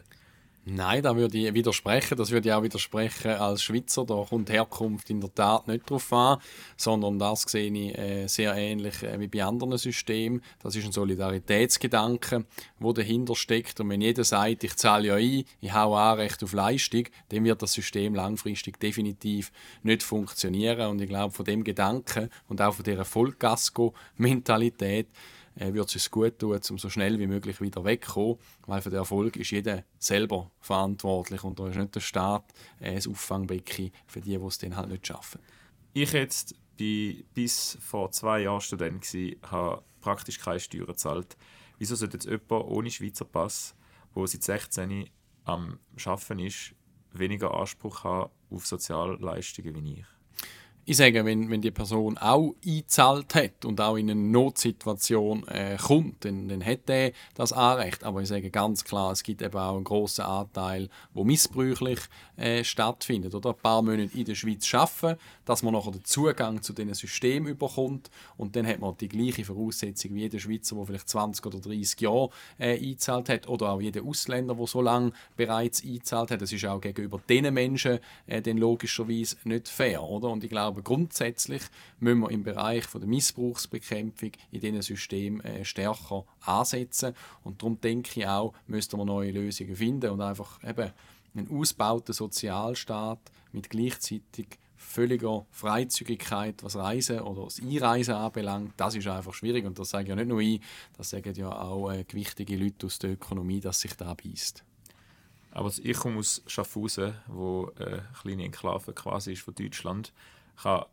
Nein, da würde ich widersprechen. Das würde ich auch widersprechen als Schweizer. Da kommt Herkunft in der Tat nicht drauf an, sondern das sehe ich sehr ähnlich wie bei anderen Systemen. Das ist ein Solidaritätsgedanke, der dahinter steckt. Und wenn jeder sagt, ich zahle ja ein, ich habe Anrecht auf Leistung, dann wird das System langfristig definitiv nicht funktionieren. Und ich glaube, von dem Gedanken und auch von dieser Vollgasko-Mentalität würde es gut tun, um so schnell wie möglich wieder wegzukommen. Weil für den Erfolg ist jeder selber verantwortlich und da ist nicht der Staat ein Auffangbecken für die es dann halt nicht schaffen. Ich jetzt bis vor 2 Jahren Student gsi, habe praktisch keine Steuern gezahlt. Wieso sollte jetzt jemand ohne Schweizer Pass, der seit 16 am Arbeiten ist, weniger Anspruch haben auf Sozialleistungen wie ich? Ich sage, wenn die Person auch eingezahlt hat und auch in eine Notsituation kommt, dann hat er das Anrecht. Aber ich sage ganz klar, es gibt eben auch einen grossen Anteil, der missbräuchlich stattfindet. Oder? Ein paar Monate in der Schweiz arbeiten, dass man nachher den Zugang zu diesen Systemen bekommt. Und dann hat man die gleiche Voraussetzung wie jeder Schweizer, der vielleicht 20 oder 30 Jahre eingezahlt hat. Oder auch jeder Ausländer, der so lange bereits eingezahlt hat. Das ist auch gegenüber diesen Menschen dann logischerweise nicht fair. Oder? Und ich glaube, aber grundsätzlich müssen wir im Bereich der Missbrauchsbekämpfung in diesen Systemen stärker ansetzen. Und darum denke ich auch, müssten wir neue Lösungen finden und einfach eben einen ausgebauten Sozialstaat mit gleichzeitig völliger Freizügigkeit, was Reisen oder das Einreisen anbelangt, das ist einfach schwierig. Und das sage ja nicht nur ich, das sagen ja auch gewichtige Leute aus der Ökonomie, dass sich da beisst. Aber ich komme aus Schaffhausen, wo eine kleine Enklave quasi ist von Deutschland. Ich habe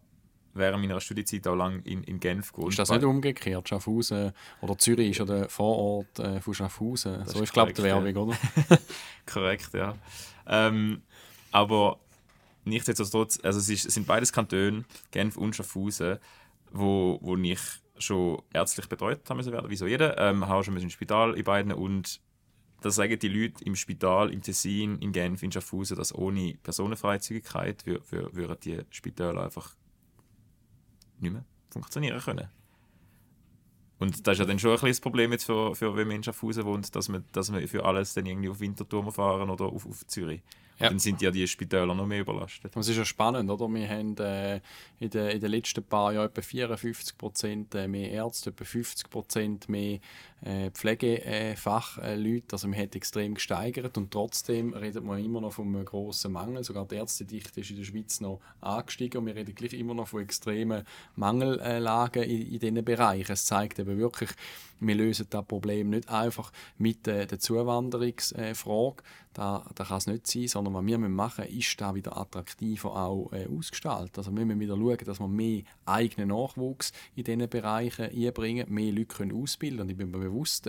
während meiner Studienzeit auch lange in Genf gewohnt. Ist das nicht umgekehrt? Schaffhausen oder Zürich ist ja der Vorort von Schaffhausen. Das so ist, glaube ich, die Werbung, oder? Korrekt, ja. Aber nichtsdestotrotz, also es sind beides Kantone, Genf und Schaffhausen, wo ich schon ärztlich betreut haben werden, wie so jeder. Ich habe schon im Spital in beiden und das sagen die Leute im Spital, im Tessin, in Genf, in Schaffhausen, dass ohne Personenfreizügigkeit würden die Spitäler einfach nicht mehr funktionieren können. Und das ist ja dann schon ein kleines Problem jetzt für wenn man in Schaffhausen wohnt, dass man für alles dann irgendwie auf Winterthur muss fahren oder auf Zürich. Ja. Dann sind ja die Spitäler noch mehr überlastet. Das ist ja spannend, oder? Wir haben in den letzten paar Jahren etwa 54% mehr Ärzte, etwa 50% mehr Pflegefachleute. Also man hat extrem gesteigert und trotzdem redet man immer noch von einem grossen Mangel. Sogar die Ärztedichte ist in der Schweiz noch angestiegen und wir reden gleich immer noch von extremen Mangellagen in diesen Bereichen. Es zeigt eben wirklich, wir lösen das Problem nicht einfach mit der Zuwanderungsfrage. Da kann es nicht sein, sondern sondern was wir machen müssen, ist da wieder attraktiver auch ausgestaltet. Also wir müssen wieder schauen, dass wir mehr eigenen Nachwuchs in diesen Bereichen einbringen, mehr Leute können ausbilden. Und ich bin mir bewusst,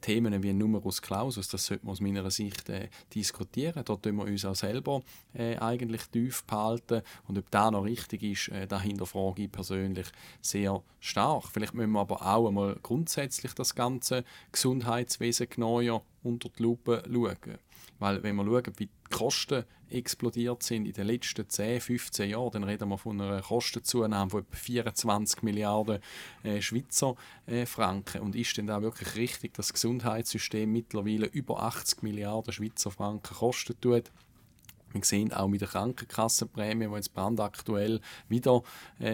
Themen wie Numerus Clausus, das sollte man aus meiner Sicht diskutieren. Dort tun wir uns auch selber eigentlich tief behalten. Und ob das noch richtig ist, da hinterfrage ich persönlich sehr stark. Vielleicht müssen wir aber auch einmal grundsätzlich das ganze Gesundheitswesen genauer unter die Lupe schauen. Weil wenn wir schauen, wie die Kosten explodiert sind in den letzten 10, 15 Jahren, dann reden wir von einer Kostenzunahme von etwa 24 Milliarden Schweizer Franken. Und ist denn da wirklich richtig, dass das Gesundheitssystem mittlerweile über 80 Milliarden Schweizer Franken kosten tut? Wir sehen auch mit der Krankenkassenprämie, die jetzt brandaktuell wieder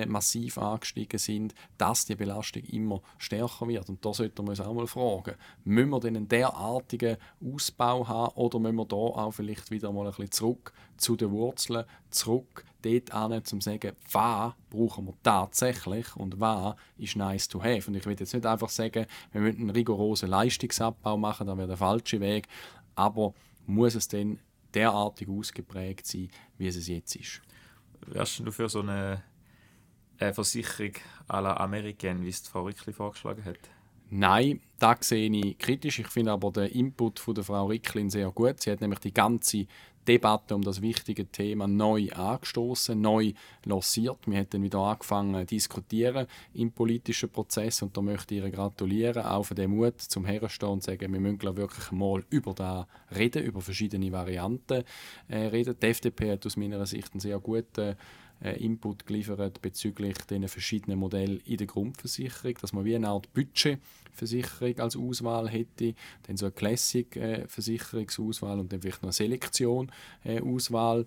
massiv angestiegen sind, dass die Belastung immer stärker wird. Und da sollten wir uns auch mal fragen, müssen wir denn einen derartigen Ausbau haben oder müssen wir da auch vielleicht wieder mal ein bisschen zurück zu den Wurzeln, zurück dort an, um zu sagen, was brauchen wir tatsächlich und was ist nice to have. Und ich will jetzt nicht einfach sagen, wir müssen einen rigorosen Leistungsabbau machen, das wäre der falsche Weg, aber muss es denn derartig ausgeprägt sein, wie es jetzt ist. Wärst du für so eine Versicherung à la American, wie es Frau Ricklin vorgeschlagen hat? Nein, das sehe ich kritisch. Ich finde aber den Input von der Frau Ricklin sehr gut. Sie hat nämlich die ganze Debatte um das wichtige Thema neu angestoßen, neu lanciert. Wir haben dann wieder angefangen zu diskutieren im politischen Prozess und da möchte ich ihr gratulieren, auch für den Mut zum Herrenstehen und sagen, wir müssen wirklich mal über das reden, über verschiedene Varianten reden. Die FDP hat aus meiner Sicht einen sehr guten Input geliefert bezüglich den verschiedenen Modellen in der Grundversicherung, dass man wie eine Art Budgetversicherung als Auswahl hätte, dann so eine Classic-Versicherungsauswahl und dann vielleicht noch eine Selektion-Auswahl.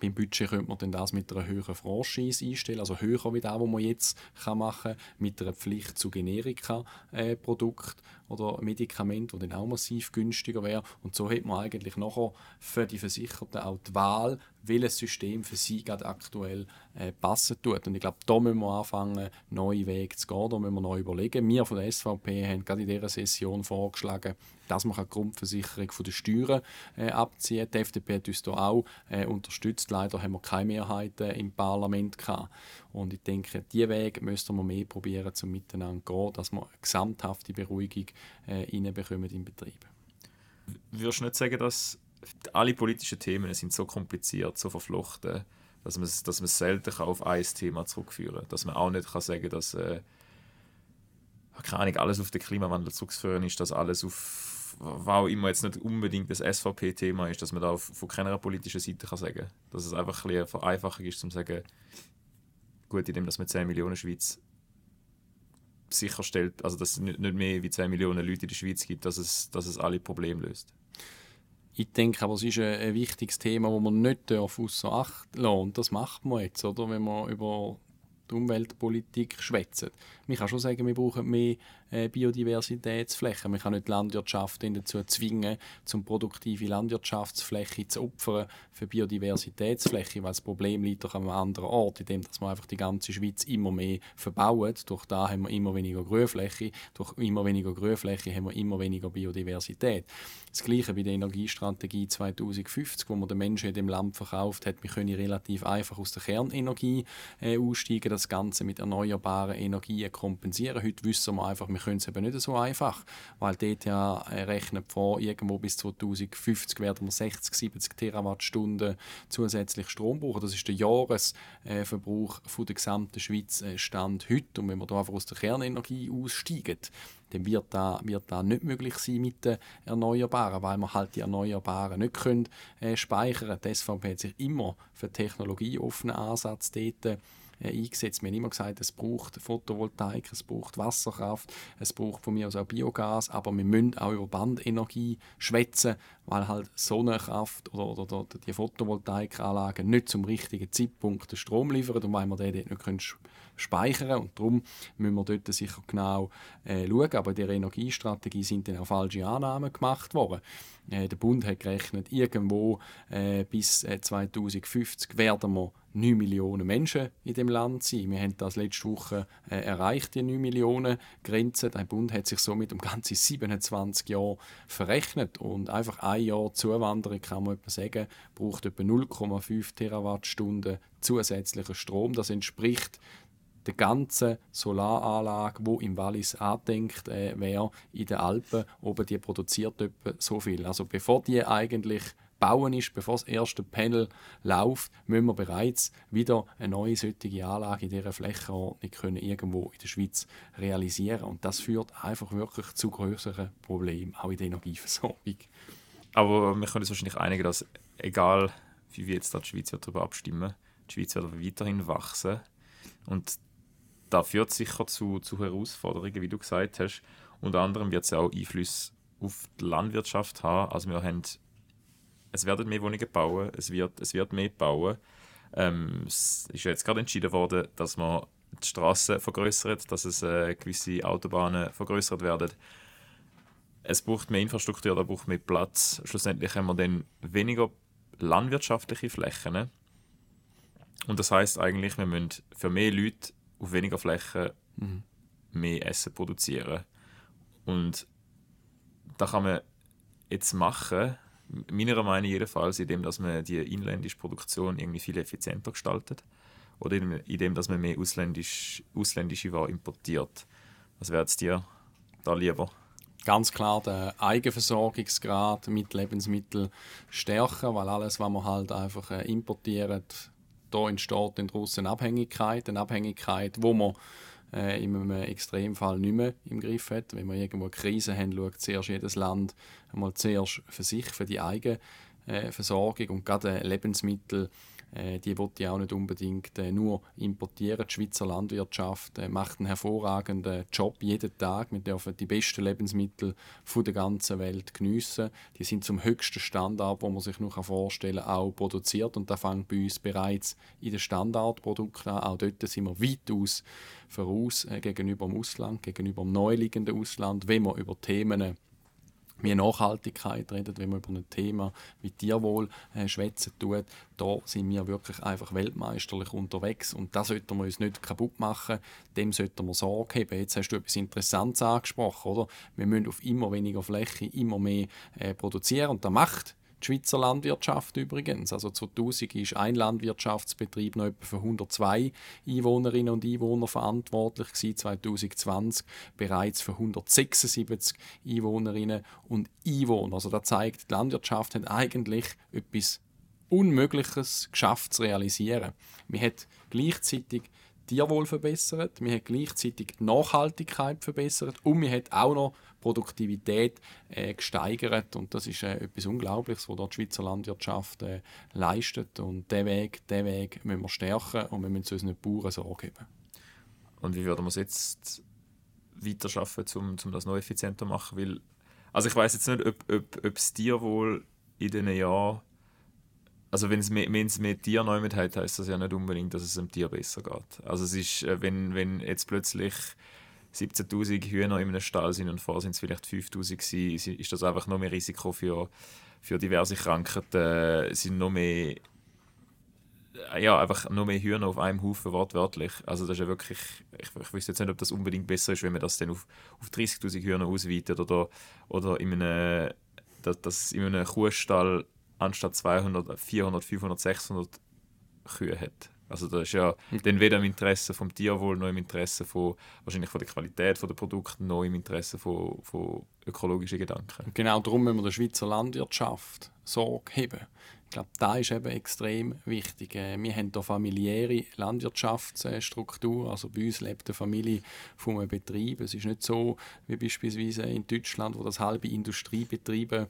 Beim Budget könnte man dann das mit einer höheren Franchise einstellen, also höher wie das, was man jetzt machen kann, mit einer Pflicht zu Generika-Produkten oder Medikamenten, die dann auch massiv günstiger wäre. Und so hat man eigentlich nachher für die Versicherten auch die Wahl, welches System für sie gerade aktuell passen tut. Und ich glaube, da müssen wir anfangen, neue Wege zu gehen, da müssen wir neu überlegen. Wir von der SVP haben gerade in dieser Session vorgeschlagen, dass man die Grundversicherung von den Steuern abziehen kann. Die FDP hat uns da auch unterstützt. Leider haben wir keine Mehrheit im Parlament gehabt. Und ich denke, diese Wege müssten wir mehr probieren, um miteinander zu gehen, dass wir eine gesamthafte Beruhigung reinbekommen im Betrieb. Würdest du nicht sagen, dass alle politischen Themen sind so kompliziert, so verflochten, dass man selten auf ein Thema zurückführen kann? Dass man auch nicht sagen kann, dass keine Ahnung, alles auf den Klimawandel zurückzuführen ist, dass alles auf, was auch immer jetzt nicht unbedingt das SVP-Thema ist, dass man da von keiner politischen Seite kann sagen kann. Dass es einfach ein bisschen Vereinfachung ist, um zu sagen, gut, indem dass man 10 Millionen Schweiz sicherstellt, also dass es nicht mehr wie 10 Millionen Leute in der Schweiz gibt, dass es alle Probleme löst. Ich denke, aber es ist ein wichtiges Thema, das man nicht ausser Acht lassen darf. Und das macht man jetzt, oder? Wenn man über die Umweltpolitik schwätzen. Man kann schon sagen, wir brauchen mehr Biodiversitätsflächen. Man kann nicht die Landwirtschaft dazu zwingen, um produktive Landwirtschaftsfläche zu opfern für Biodiversitätsfläche, weil das Problem liegt doch an einem anderen Ort, indem man einfach die ganze Schweiz immer mehr verbaut. Durch da haben wir immer weniger Grünfläche, durch immer weniger Grünfläche haben wir immer weniger Biodiversität. Das Gleiche bei der Energiestrategie 2050, wo man den Menschen in dem Land verkauft hat, wir können relativ einfach aus der Kernenergie aussteigen, das Ganze mit erneuerbaren Energien kompensieren. Heute wissen wir einfach, wir können es eben nicht so einfach, weil dort ja rechnet vor, irgendwo bis 2050 werden wir 60, 70 Terawattstunden zusätzlich Strom brauchen. Das ist der Jahresverbrauch von der gesamten Schweiz Stand heute. Und wenn wir da einfach aus der Kernenergie aussteigen, dann wird das nicht möglich sein mit den Erneuerbaren, weil wir halt die Erneuerbaren nicht können, speichern können. Die SVP hat sich immer für einen technologieoffenen Ansatz dort eingesetzt. Wir haben immer gesagt, es braucht Photovoltaik, es braucht Wasserkraft, es braucht von mir aus auch Biogas, aber wir müssen auch über Bandenergie schwätzen, weil halt Sonnenkraft oder die Photovoltaikanlagen nicht zum richtigen Zeitpunkt den Strom liefern und weil wir den dort nicht speichern können. Und darum müssen wir dort sicher genau schauen. Aber in der Energiestrategie sind dann auch falsche Annahmen gemacht worden. Der Bund hat gerechnet, irgendwo bis 2050 werden wir 9 Millionen Menschen in dem Land sein. Wir haben das letzte Woche erreicht, die 9 Millionen Grenze. Der Bund hat sich somit um ganze 27 Jahre verrechnet und einfach ein 2 Jahren Zuwanderung, kann man etwa sagen, braucht etwa 0,5 Terawattstunden zusätzlichen Strom. Das entspricht der ganzen Solaranlage, die im Wallis angedenkt wäre, in den Alpen. Oben, die produziert etwa so viel. Also bevor die eigentlich bauen ist, bevor das erste Panel läuft, müssen wir bereits wieder eine neue solche Anlage in dieser Flächenordnung können irgendwo in der Schweiz realisieren. Und das führt einfach wirklich zu größeren Problemen, auch in der Energieversorgung. Aber wir können uns wahrscheinlich einigen, dass egal wie wir jetzt die Schweiz darüber abstimmen, die Schweiz wird weiterhin wachsen. Und das führt sicher zu Herausforderungen, wie du gesagt hast. Unter anderem wird es ja auch Einfluss auf die Landwirtschaft haben. Also wir haben, es werden mehr Wohnungen bauen, es wird mehr bauen. Es ist ja jetzt gerade entschieden worden, dass man die Strassen vergrößert, dass es gewisse Autobahnen vergrößert werden. Es braucht mehr Infrastruktur, da braucht mehr Platz. Schlussendlich haben wir dann weniger landwirtschaftliche Flächen. Und das heisst eigentlich, wir müssen für mehr Leute auf weniger Flächen mehr Essen produzieren. Und das kann man jetzt machen, meiner Meinung jedenfalls, indem dass man die inländische Produktion irgendwie viel effizienter gestaltet oder indem dass man mehr ausländische Waren importiert. Was wäre es dir da lieber? Ganz klar den Eigenversorgungsgrad mit Lebensmitteln stärken, weil alles, was man halt einfach importiert, da entsteht in Russen eine Abhängigkeit, die man in einem Extremfall nicht mehr im Griff hat. Wenn wir irgendwo eine Krise haben, schaut zuerst jedes Land einmal zuerst für sich, für die eigene Versorgung. Und gerade Lebensmittel, die will ich auch nicht unbedingt nur importieren. Die Schweizer Landwirtschaft macht einen hervorragenden Job jeden Tag. Wir dürfen die besten Lebensmittel von der ganzen Welt geniessen. Die sind zum höchsten Standard, den man sich noch vorstellen kann, auch produziert. Und das fängt bei uns bereits in den Standardprodukten an. Auch dort sind wir weitaus voraus gegenüber dem Ausland, gegenüber dem neuliegenden Ausland, wenn wir über Themen wie Nachhaltigkeit redet, wenn man über ein Thema wie Tierwohl schwätzen tut, da sind wir wirklich einfach weltmeisterlich unterwegs. Und das sollten wir uns nicht kaputt machen, dem sollten wir Sorge haben. Jetzt hast du etwas Interessantes angesprochen, oder? Wir müssen auf immer weniger Fläche immer mehr produzieren und das macht die Schweizer Landwirtschaft übrigens. Also 2000 ist ein Landwirtschaftsbetrieb noch etwa für 102 Einwohnerinnen und Einwohner verantwortlich gewesen, 2020 bereits für 176 Einwohnerinnen und Einwohner. Also das zeigt, die Landwirtschaft hat eigentlich etwas Unmögliches geschafft zu realisieren. Man hat gleichzeitig Tierwohl verbessert, man hat gleichzeitig die Nachhaltigkeit verbessert und man hat auch noch Produktivität gesteigert. Und das ist etwas Unglaubliches, was die Schweizer Landwirtschaft leistet. Und diesen Weg müssen wir stärken und wir müssen zu unseren Bauern Sorge geben. Und wie würden wir es jetzt weiterschaffen, um das noch effizienter zu machen? Weil, also ich weiss jetzt nicht, ob das Tierwohl in diesen Jahren, also wenn es mehr Tiere neu mit hat, heisst das ja nicht unbedingt, dass es dem Tier besser geht. Also es ist, wenn jetzt plötzlich 17'000 Hühner in einem Stall sind und vorher sind es vielleicht 5'000 gewesen, ist das einfach noch mehr Risiko für diverse Krankheiten, sind noch mehr Hühner auf einem Haufen, wortwörtlich. Also das ist ja wirklich, ich wüsste jetzt nicht, ob das unbedingt besser ist, wenn man das dann auf 30'000 Hühner ausweitet oder in einem Kuhstall anstatt 200, 400, 500, 600 Kühe hat. Also das ist ja dann weder im Interesse vom Tierwohl, noch im Interesse wahrscheinlich von der Qualität der Produkte, noch im Interesse von ökologischen Gedanken. Und genau darum müssen wir der Schweizer Landwirtschaft Sorge haben. Ich glaube, das ist eben extrem wichtig. Wir haben hier familiäre Landwirtschaftsstruktur. Also bei uns lebt eine Familie von einem Betrieb. Es ist nicht so, wie beispielsweise in Deutschland, wo das halbe Industriebetriebe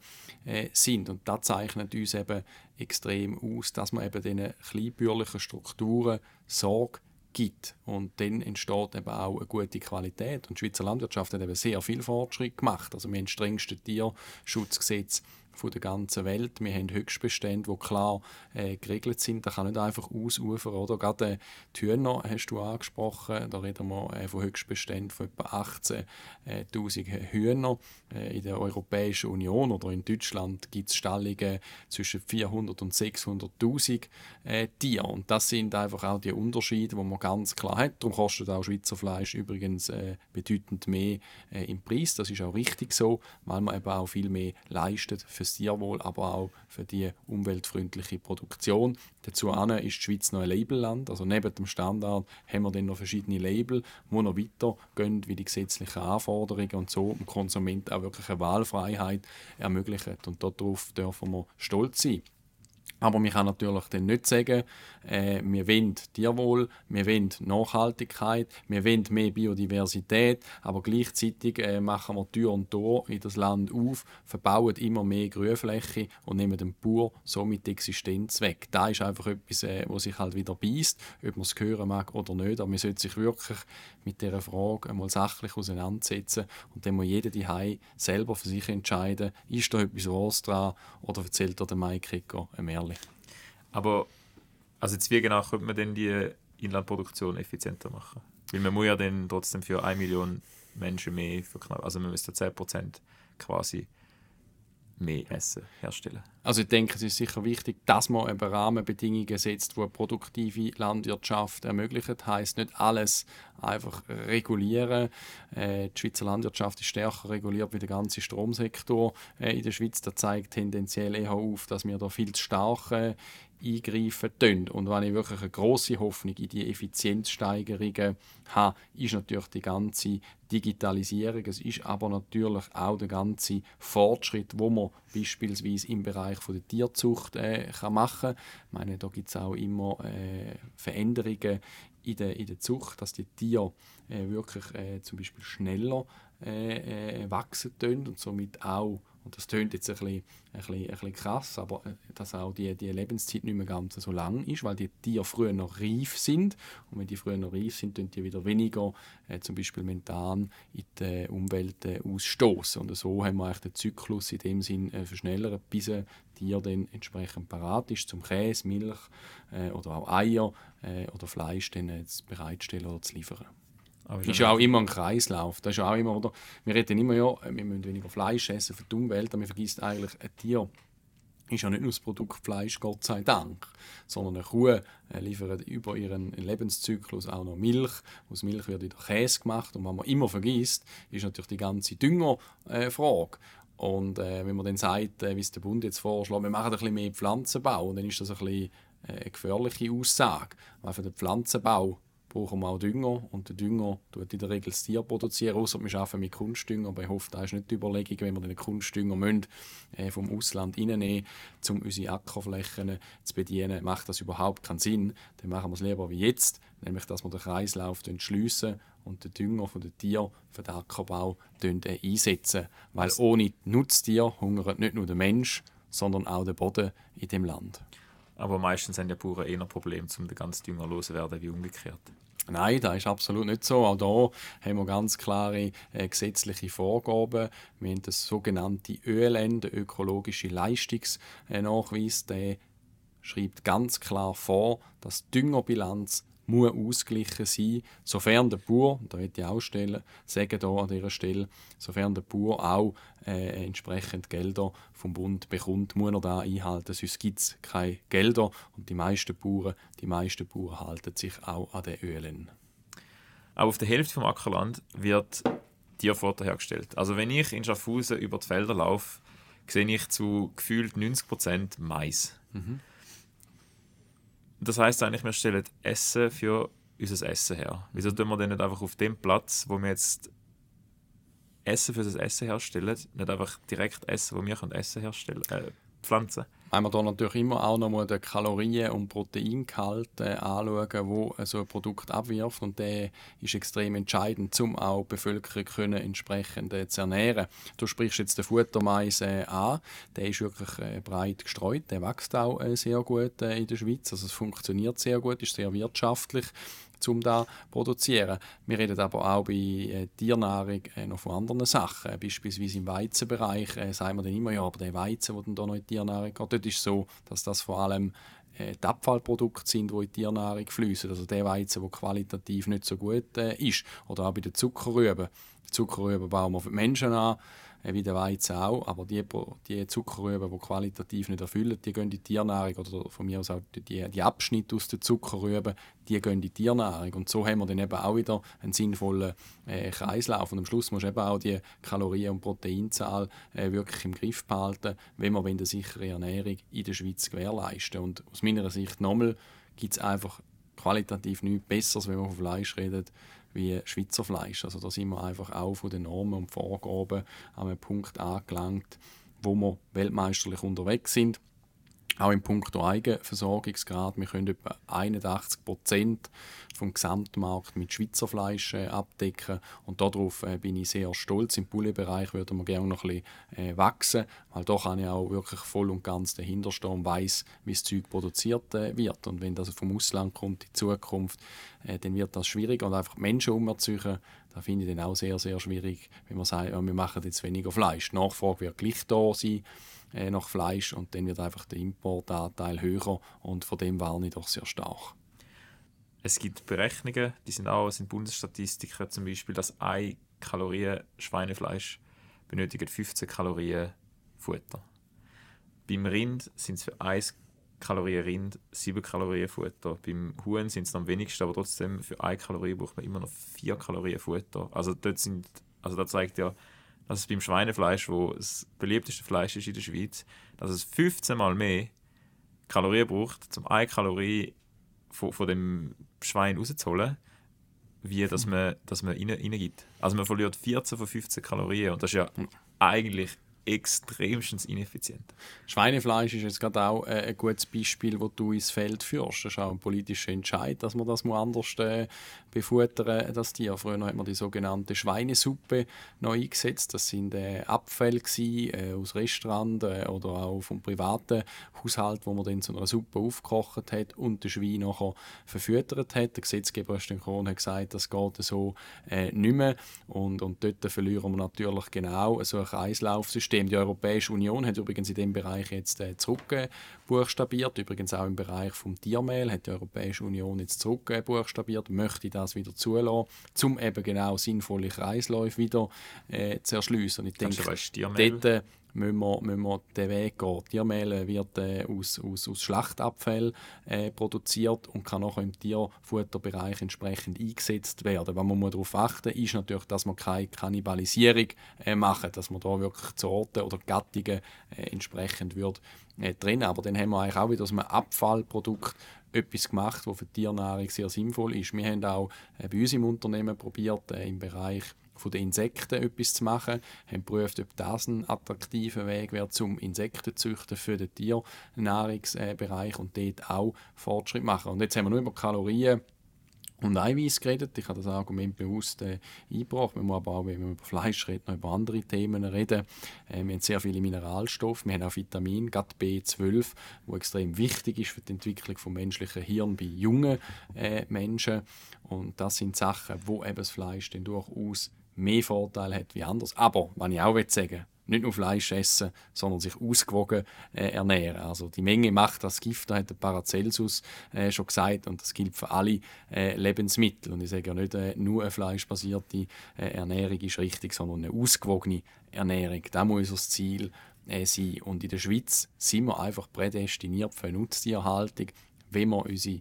sind. Und das zeichnet uns eben extrem aus, dass man eben diesen kleinbürgerlichen Strukturen Sorge gibt. Und dann entsteht eben auch eine gute Qualität. Und die Schweizer Landwirtschaft hat eben sehr viel Fortschritt gemacht. Also wir haben das strengste Tierschutzgesetz von der ganzen Welt. Wir haben Höchstbestände, die klar geregelt sind. Das kann nicht einfach ausufern, oder? Gerade die Hühner hast du angesprochen. Da reden wir von Höchstbeständen von etwa 18'000 Hühner. In der Europäischen Union oder in Deutschland gibt es Stallungen zwischen 400 und 600'000 Tiere. Und das sind einfach auch die Unterschiede, die man ganz klar hat. Darum kostet auch Schweizer Fleisch übrigens bedeutend mehr im Preis. Das ist auch richtig so, weil man eben auch viel mehr leistet fürs Tierwohl, aber auch für die umweltfreundliche Produktion. Dazu ist die Schweiz noch ein Labelland. Also neben dem Standard haben wir dann noch verschiedene Label, die noch weitergehen, wie die gesetzlichen Anforderungen und so dem Konsumenten auch wirklich eine Wahlfreiheit ermöglichen. Und darauf dürfen wir stolz sein. Aber man kann natürlich dann nicht sagen, wir wollen Tierwohl, wir wollen Nachhaltigkeit, wir wollen mehr Biodiversität, aber gleichzeitig machen wir Tür und Tor in das Land auf, verbauen immer mehr Grünfläche und nehmen dem Bauer somit die Existenz weg. Das ist einfach etwas, was sich halt wieder beisst, ob man es hören mag oder nicht. Aber man sollte sich wirklich mit dieser Frage einmal sachlich auseinandersetzen und dann muss jeder zu Hause selber für sich entscheiden, ist da etwas Wahres dran oder erzählt der Mike Egger mehr. Aber also wie genau könnte man denn die Inlandproduktion effizienter machen? Weil man muss ja dann trotzdem für 1 Million Menschen mehr verknappen. Also man müsste 10% quasi mehr Essen herstellen. Also ich denke, es ist sicher wichtig, dass man eben Rahmenbedingungen setzt, die eine produktive Landwirtschaft ermöglichen. Das heisst, nicht alles einfach regulieren. Die Schweizer Landwirtschaft ist stärker reguliert wie der ganze Stromsektor in der Schweiz. Das zeigt tendenziell eher auf, dass wir da viel zu stark eingreifen können. Und wenn ich wirklich eine grosse Hoffnung in die Effizienzsteigerungen habe, ist natürlich die ganze Digitalisierung. Es ist aber natürlich auch der ganze Fortschritt, den man beispielsweise im Bereich von der Tierzucht kann machen. Ich meine, da gibt es auch immer Veränderungen in der Zucht, dass die Tiere wirklich zum Beispiel schneller wachsen können und somit auch, und das tönt jetzt ein bisschen krass, aber dass auch die Lebenszeit nicht mehr ganz so lang ist, weil die Tiere früher noch reif sind. Und wenn die früher noch reif sind, tun die wieder weniger, zum Beispiel mentan, in die Umwelt ausstoßen. Und so haben wir eigentlich den Zyklus in dem Sinn verschnellert, bis ein Tier dann entsprechend parat ist, zum Käse, Milch oder auch Eier oder Fleisch dann, zu bereitstellen oder zu liefern. Das ist ja auch immer ein Kreislauf. Das ist auch immer, oder? Wir reden immer, ja, wir müssen weniger Fleisch essen für die Umwelt, aber man vergisst eigentlich, ein Tier ist ja nicht nur das Produkt Fleisch, Gott sei Dank, sondern eine Kuh liefert über ihren Lebenszyklus auch noch Milch. Aus Milch wird wieder Käse gemacht und was man immer vergisst, ist natürlich die ganze Düngerfrage. Und wenn man dann sagt, wie es der Bund jetzt vorschlägt, wir machen ein bisschen mehr Pflanzenbau, und dann ist das ein bisschen eine gefährliche Aussage, weil für den Pflanzenbau brauchen wir auch Dünger, und der Dünger tut in der Regel das Tier produzieren, ausser wir arbeiten mit Kunstdünger, aber ich hoffe, das ist nicht die Überlegung, wenn wir den Kunstdünger müssen, vom Ausland reinnehmen, um unsere Ackerflächen zu bedienen, macht das überhaupt keinen Sinn. Dann machen wir es lieber wie jetzt, nämlich dass wir den Kreislauf schliessen und den Dünger von den Tieren für den Ackerbau einsetzen. Weil ohne Nutztier hungert nicht nur der Mensch, sondern auch der Boden in dem Land. Aber meistens haben die Bauern eher ein Problem, um den ganzen Dünger loszuwerden, wie umgekehrt. Nein, das ist absolut nicht so. Auch hier haben wir ganz klare gesetzliche Vorgaben. Wir haben das sogenannte ÖLN, den ökologischen Leistungsnachweis. Der schreibt ganz klar vor, dass die Düngerbilanz muss ausgeglichen sein, sofern der Bauer, da möchte ich auch sagen hier an dieser Stelle, sofern der Bauer auch entsprechend Gelder vom Bund bekommt, muss er da einhalten, sonst gibt es keine Gelder. Und die meisten Bauern halten sich auch an den Ölen. Auch auf der Hälfte vom Ackerland wird Tierfutter hergestellt. Also wenn ich in Schaffhausen über die Felder laufe, sehe ich zu gefühlt 90% Mais. Mhm. Das heisst eigentlich, wir stellen Essen für unser Essen her. Wieso tun wir denn nicht einfach auf dem Platz, wo wir jetzt Essen für unser Essen herstellen, nicht einfach direkt Essen, wo wir Essen herstellen können, Pflanzen? Weil man da natürlich immer auch noch den Kalorien- und Proteingehalt anschauen muss, wo so ein Produkt abwirft. Und der ist extrem entscheidend, um auch die Bevölkerung entsprechend zu ernähren. Du sprichst jetzt den Futtermais an. Der ist wirklich breit gestreut. Der wächst auch sehr gut in der Schweiz. Also es funktioniert sehr gut, ist sehr wirtschaftlich, um da zu produzieren. Wir reden aber auch bei Tiernahrung noch von anderen Sachen. Beispielsweise im Weizenbereich sagen wir dann immer, ja, aber der Weizen, der dann da noch in die Tiernahrung geht, dort ist es so, dass das vor allem die Abfallprodukte sind, die in die Tiernahrung fließen. Also der Weizen, der qualitativ nicht so gut ist. Oder auch bei den Zuckerrüben. Zuckerrüben bauen wir für die Menschen an, wie der Weizen auch. Aber die Zuckerrüben, die qualitativ nicht erfüllen, die gehen in die Tiernahrung. Oder von mir aus auch die Abschnitte aus den Zuckerrüben, die gehen in die Tiernahrung. Und so haben wir dann eben auch wieder einen sinnvollen Kreislauf. Und am Schluss musst du eben auch die Kalorien- und Proteinzahl wirklich im Griff behalten, wenn wir eine sichere Ernährung in der Schweiz gewährleisten. Und aus meiner Sicht nochmal gibt es einfach qualitativ nichts Besseres, wenn man von Fleisch redet, wie Schweizer Fleisch. Also da sind wir einfach auch von den Normen und Vorgaben an einem Punkt angelangt, wo wir weltmeisterlich unterwegs sind. Auch im Punkto Eigenversorgungsgrad. Wir können etwa 81% vom Gesamtmarkt mit Schweizer Fleisch abdecken. Und darauf bin ich sehr stolz. Im Poulet-Bereich würden wir gerne noch ein bisschen wachsen. Weil da kann ich auch wirklich voll und ganz dahinterstehen und weiss, wie das Zeug produziert wird. Und wenn das vom Ausland kommt in Zukunft, dann wird das schwierig. Und einfach die Menschen umerziehen, das finde ich dann auch sehr, sehr schwierig, wenn man sagt, wir machen jetzt weniger Fleisch. Die Nachfrage wird gleich da sein. Nach Fleisch, und dann wird einfach der Importanteil höher, und von dem warne ich doch sehr stark. Es gibt Berechnungen, die sind auch in Bundesstatistiken, zum Beispiel, dass 1 Kalorie Schweinefleisch benötigt 15 Kalorien Futter. Beim Rind sind es für 1 Kalorie Rind 7 Kalorien Futter. Beim Huhn sind es am wenigsten, aber trotzdem für 1 Kalorie braucht man immer noch 4 Kalorien Futter. Also das zeigt ja, dass es beim Schweinefleisch, wo das beliebteste Fleisch ist in der Schweiz, dass es 15 Mal mehr Kalorien braucht, um 1 Kalorie von dem Schwein rauszuholen, wie dass man reingibt. Also man verliert 14 von 15 Kalorien, und das ist ja eigentlich extremstens ineffizient. Schweinefleisch ist jetzt gerade auch ein gutes Beispiel, das du ins Feld führst. Das ist auch ein politischer Entscheid, dass man das anders befuttern, das Tier. Früher hat man die sogenannte Schweinesuppe noch eingesetzt. Das sind Abfälle aus Restaurants oder auch vom privaten Haushalt, wo man dann zu einer Suppe aufgekocht hat und den Schwein nachher verfüttert hat. Der Gesetzgeber ist dann gekommen und hat gesagt, das geht so nicht mehr. Und dort verlieren wir natürlich genau so ein Kreislaufsystem. Die Europäische Union hat übrigens in diesem Bereich jetzt zurückbuchstabiert. Übrigens auch im Bereich des Tiermehl hat die Europäische Union jetzt zurückbuchstabiert, möchte das wieder zulassen, um eben genau sinnvolle Kreisläufe wieder zu erschliessen. Ich denke, dort müssen wir den Weg gehen. Tiermehl wird aus Schlachtabfällen produziert und kann nachher im Tierfutterbereich entsprechend eingesetzt werden. Was man darauf achten muss, ist natürlich, dass man keine Kannibalisierung machen, dass man da wirklich Sorten oder Gattungen entsprechend trennen. Aber dann haben wir eigentlich auch wieder aus einem Abfallprodukt etwas gemacht, das für die Tiernahrung sehr sinnvoll ist. Wir haben auch bei uns im Unternehmen probiert, im Bereich von den Insekten etwas zu machen. Wir haben geprüft, ob das ein attraktiver Weg wäre, zum Insekten zu züchten für den Tiernahrungsbereich, und dort auch Fortschritt machen. Und jetzt haben wir nur über Kalorien und Eiweiß geredet. Ich habe das Argument bewusst eingebracht. Man muss aber auch, wenn man über Fleisch redet, noch über andere Themen reden. Wir haben sehr viele Mineralstoffe, wir haben auch Vitamine, gerade B12, die extrem wichtig ist für die Entwicklung des menschlichen Hirns bei jungen Menschen. Und das sind Sachen, wo eben das Fleisch dann durchaus mehr Vorteile hat wie anders. Aber, was ich auch sagen will, nicht nur Fleisch essen, sondern sich ausgewogen ernähren. Also die Menge macht das Gift, da hat der Paracelsus schon gesagt, und das gilt für alle Lebensmittel. Und ich sage ja nicht, nur eine fleischbasierte Ernährung ist richtig, sondern eine ausgewogene Ernährung. Das muss unser Ziel sein. Und in der Schweiz sind wir einfach prädestiniert für eine Nutztierhaltung, wenn wir unsere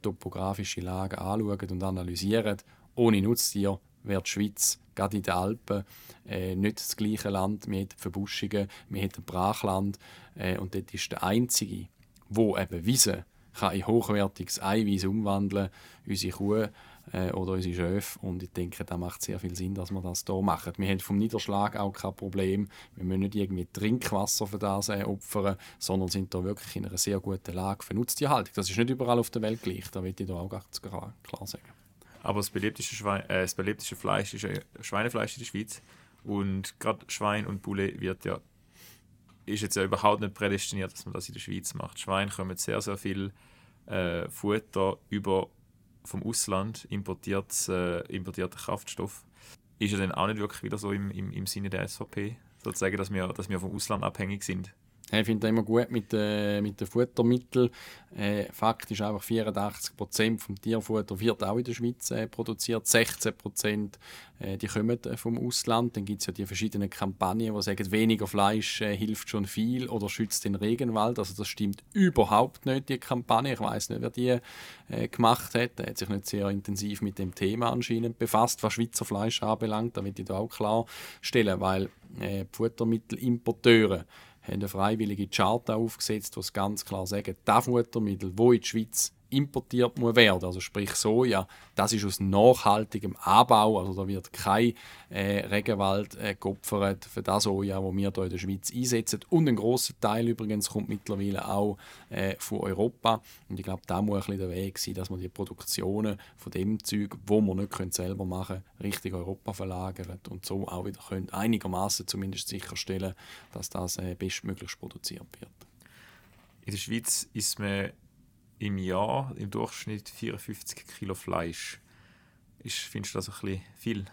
topografische Lage anschauen und analysieren. Ohne Nutztier wäre die Schweiz, gerade in den Alpen, nicht das gleiche Land. Wir haben Verbuschungen, wir haben Brachland. Und dort ist der Einzige, der eben Wiese kann in hochwertiges Eiweiß umwandeln, unsere Kuh oder unsere Schöfe. Und ich denke, das macht sehr viel Sinn, dass wir das hier machen. Wir haben vom Niederschlag auch kein Problem. Wir müssen nicht irgendwie Trinkwasser für das opfern, sondern sind da wirklich in einer sehr guten Lage für Nutztierhaltung. Das ist nicht überall auf der Welt gleich, das will ich da auch ganz klar sagen. Aber das beliebteste Fleisch ist Schweinefleisch in der Schweiz. Und gerade Schwein und Poulet ist jetzt ja überhaupt nicht prädestiniert, dass man das in der Schweiz macht. Schwein kommen sehr, sehr viel Futter vom Ausland, importierter Kraftstoff. Ist ja dann auch nicht wirklich wieder so im Sinne der SVP, sozusagen, dass wir vom Ausland abhängig sind. Ich finde das immer gut mit den Futtermitteln. Faktisch einfach 84% vom Tierfutter wird auch in der Schweiz produziert, 16% die kommen vom Ausland. Dann gibt es ja die verschiedenen Kampagnen, die sagen, weniger Fleisch hilft schon viel oder schützt den Regenwald. Also das stimmt überhaupt nicht, die Kampagne. Ich weiss nicht, wer die gemacht hat. Er hat sich nicht sehr intensiv mit dem Thema anscheinend befasst, was Schweizer Fleisch anbelangt. Da will ich da auch klarstellen, weil Futtermittelimporteure haben eine freiwillige Charta aufgesetzt, die ganz klar sagen, das Futtermittel, das in die Schweiz importiert werden muss, also sprich Soja, das ist aus nachhaltigem Anbau, also da wird kein Regenwald geopfert für das Soja, das wir hier in der Schweiz einsetzen. Und ein grosser Teil übrigens kommt mittlerweile auch von Europa. Und ich glaube, da muss ein bisschen der Weg sein, dass man die Produktionen von dem Zeug, wo man nicht selber machen können, richtig Europa verlagert und so auch wieder einigermaßen zumindest sicherstellen, dass das bestmöglichst produziert wird. In der Schweiz ist man im Jahr im Durchschnitt 54 Kilo Fleisch. Findest du das ein bisschen viel?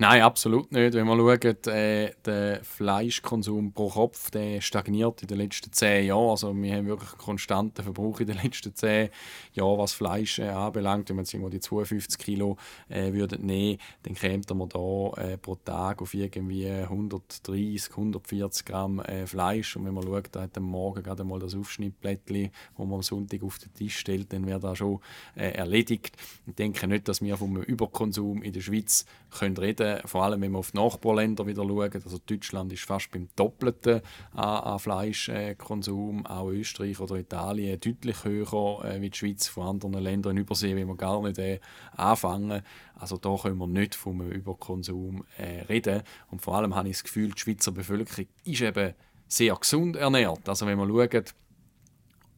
Nein, absolut nicht. Wenn wir schauen, der Fleischkonsum pro Kopf, der stagniert in den letzten 10 Jahren. Also wir haben wirklich einen konstanten Verbrauch in den letzten 10 Jahren, was Fleisch anbelangt. Wenn wir jetzt irgendwo die 52 Kilo würden nehmen, dann kämen wir da pro Tag auf irgendwie 130, 140 Gramm Fleisch. Und wenn man schaut, da hat am Morgen gerade mal das Aufschnittblättchen, das man am Sonntag auf den Tisch stellt, dann wäre das schon erledigt. Ich denke nicht, dass wir vom Überkonsum in der Schweiz können reden. Vor allem, wenn wir auf die Nachbarländer wieder schauen. Also Deutschland ist fast beim Doppelten an Fleischkonsum. Auch Österreich oder Italien deutlich höher wie die Schweiz. Von anderen Ländern in Übersee wenn wir gar nicht anfangen. Also da können wir nicht vom Überkonsum reden. Und vor allem habe ich das Gefühl, die Schweizer Bevölkerung ist eben sehr gesund ernährt. Also wenn wir schauen,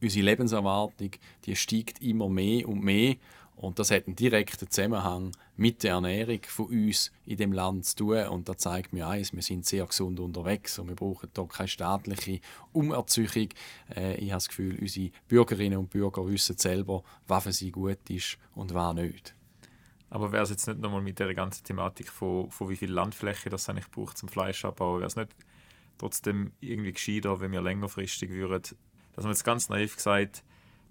unsere Lebenserwartung die steigt immer mehr und mehr. Und das hat einen direkten Zusammenhang mit der Ernährung von uns in diesem Land zu tun. Und das zeigt mir eins, wir sind sehr gesund unterwegs und wir brauchen hier keine staatliche Umerzeugung. Ich habe das Gefühl, unsere Bürgerinnen und Bürger wissen selber, was für sie gut ist und was nicht. Aber wäre es jetzt nicht nochmal mit der ganzen Thematik von wie viel Landfläche das eigentlich braucht zum Fleischabbauen, wäre es nicht trotzdem irgendwie gescheiter, wenn wir längerfristig würden, dass man jetzt ganz naiv gesagt,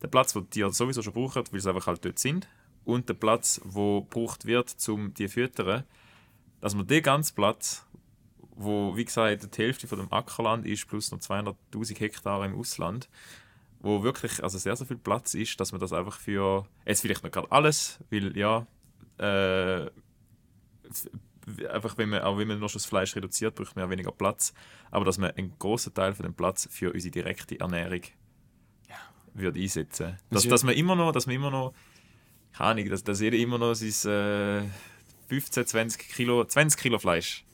der Platz, den die Tiere sowieso schon brauchen, weil sie einfach halt dort sind, und der Platz, der gebraucht wird, um die zu füttern, dass man den ganzen Platz, wo wie gesagt die Hälfte von dem Ackerland ist, plus noch 200'000 Hektar im Ausland, wo wirklich also sehr, sehr viel Platz ist, dass man das einfach für, jetzt vielleicht nicht gerade alles, weil ja, einfach wenn man noch das Fleisch reduziert, braucht man ja weniger Platz, aber dass man einen grossen Teil von dem Platz für unsere direkte Ernährung würde einsetzen. Dass man immer noch keine Ahnung, dass jeder immer noch sein 15, 20 Kilo Fleisch.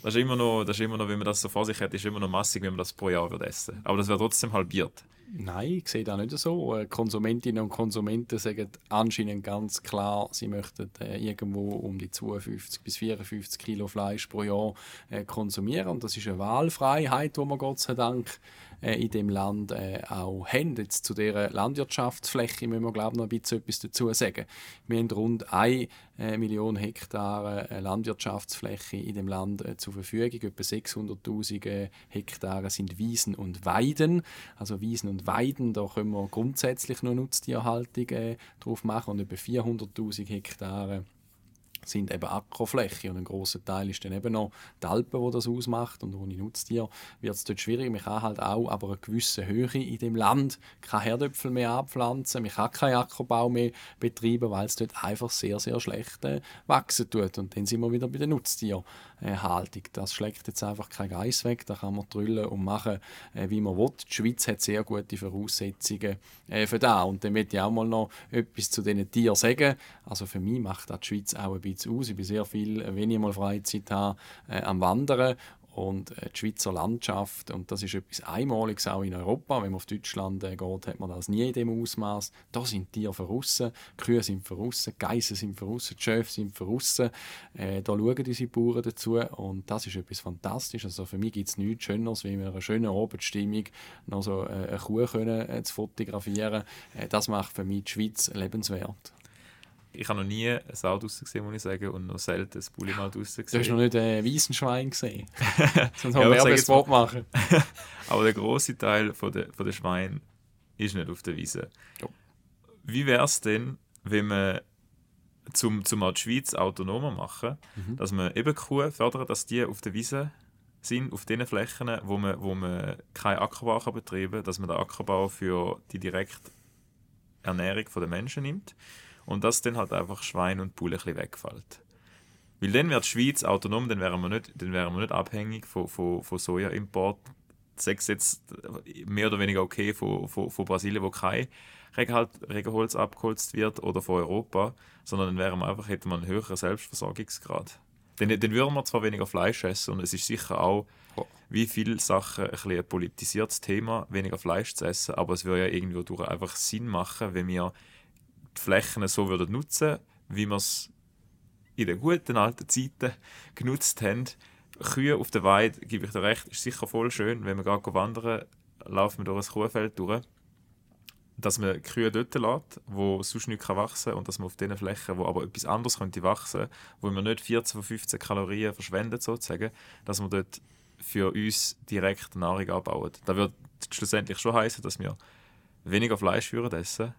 Das ist immer noch, wenn man das so vor sich hat, ist immer noch massig, wenn man das pro Jahr würde essen. Aber das wäre trotzdem halbiert. Nein, ich sehe das nicht so. Konsumentinnen und Konsumenten sagen anscheinend ganz klar, sie möchten irgendwo um die 52 bis 54 Kilo Fleisch pro Jahr konsumieren. Und das ist eine Wahlfreiheit, die man Gott sei Dank in diesem Land auch haben. Jetzt zu dieser Landwirtschaftsfläche müssen wir, glaube ich, noch ein bisschen etwas dazu sagen. Wir haben rund 1 Million Hektar Landwirtschaftsfläche in dem Land zur Verfügung. Etwa 600'000 Hektar sind Wiesen und Weiden. Also Wiesen und Weiden, da können wir grundsätzlich nur Nutztierhaltung drauf machen. Und etwa 400'000 Hektar sind eben Ackerfläche und ein grosser Teil ist dann eben noch die Alpen, die das ausmacht, und ohne Nutztier wird es dort schwierig. Man kann halt auch aber eine gewisse Höhe in dem Land keine Herdöpfel mehr anpflanzen, man kann keinen Ackerbau mehr betreiben, weil es dort einfach sehr, sehr schlecht wachsen tut. Und dann sind wir wieder bei der Nutztierhaltung. Das schlägt jetzt einfach kein Geiss weg, da kann man drüllen und machen, wie man will. Die Schweiz hat sehr gute Voraussetzungen für das. Und dann möchte ich auch mal noch etwas zu diesen Tieren sagen. Also für mich macht das die Schweiz auch ein bisschen aus. Ich bin sehr viel, wenn ich mal Freizeit habe, am Wandern. Und die Schweizer Landschaft, und das ist etwas Einmaliges auch in Europa, wenn man auf Deutschland geht, hat man das nie in dem Ausmaß. Da sind Tiere verrissen, Kühe sind verrissen, Geissen sind verrissen, Schäfe sind verrissen. Da schauen unsere Bauern dazu und das ist etwas Fantastisches. Also für mich gibt es nichts Schöneres, wie in einer schönen Abendstimmung noch so eine Kuh zu fotografieren. Das macht für mich die Schweiz lebenswert. Ich habe noch nie eine Sau draussen gesehen, muss ich sagen, und noch selten ein Bulli mal draussen gesehen. Du hast noch nicht ein Wiesenschwein gesehen. Sonst haben wir ein Wort machen. Aber der grosse Teil der Schweine ist nicht auf der Wiese. Jo. Wie wäre es denn, wenn man zum die Schweiz autonomer machen, dass man eben Kuh fördern, dass die auf der Wiese sind, auf den Flächen, wo man keinen Ackerbau betreiben kann, dass man den Ackerbau für die direkte Ernährung der Menschen nimmt und dass dann halt einfach Schwein und Bulle ein bisschen wegfällt. Weil dann wird die Schweiz autonom, dann wären wir nicht abhängig von Sojaimporten. Sechs jetzt mehr oder weniger okay von Brasilien, wo kein Regenholz abgeholzt wird, oder von Europa, sondern dann hätten wir einen höheren Selbstversorgungsgrad. Dann würden wir zwar weniger Fleisch essen, und es ist sicher auch, wie viele Sachen, ein bisschen ein politisiertes Thema, weniger Fleisch zu essen, aber es würde ja irgendwo durch einfach Sinn machen, wenn wir die Flächen so würden nutzen, wie wir es in den guten alten Zeiten genutzt haben. Kühe auf der Weide, gebe ich dir recht, ist sicher voll schön. Wenn wir gerade wandern, laufen wir durch ein Kuhfeld durch. Dass man die Kühe dort lässt, wo sonst nichts wachsen kann, und dass man auf diesen Flächen, wo aber etwas anderes könnte wachsen, wo man nicht 14 von 15 Kalorien verschwendet, sozusagen, dass man dort für uns direkt Nahrung anbauen. Das würde schlussendlich schon heissen, dass wir weniger Fleisch essen,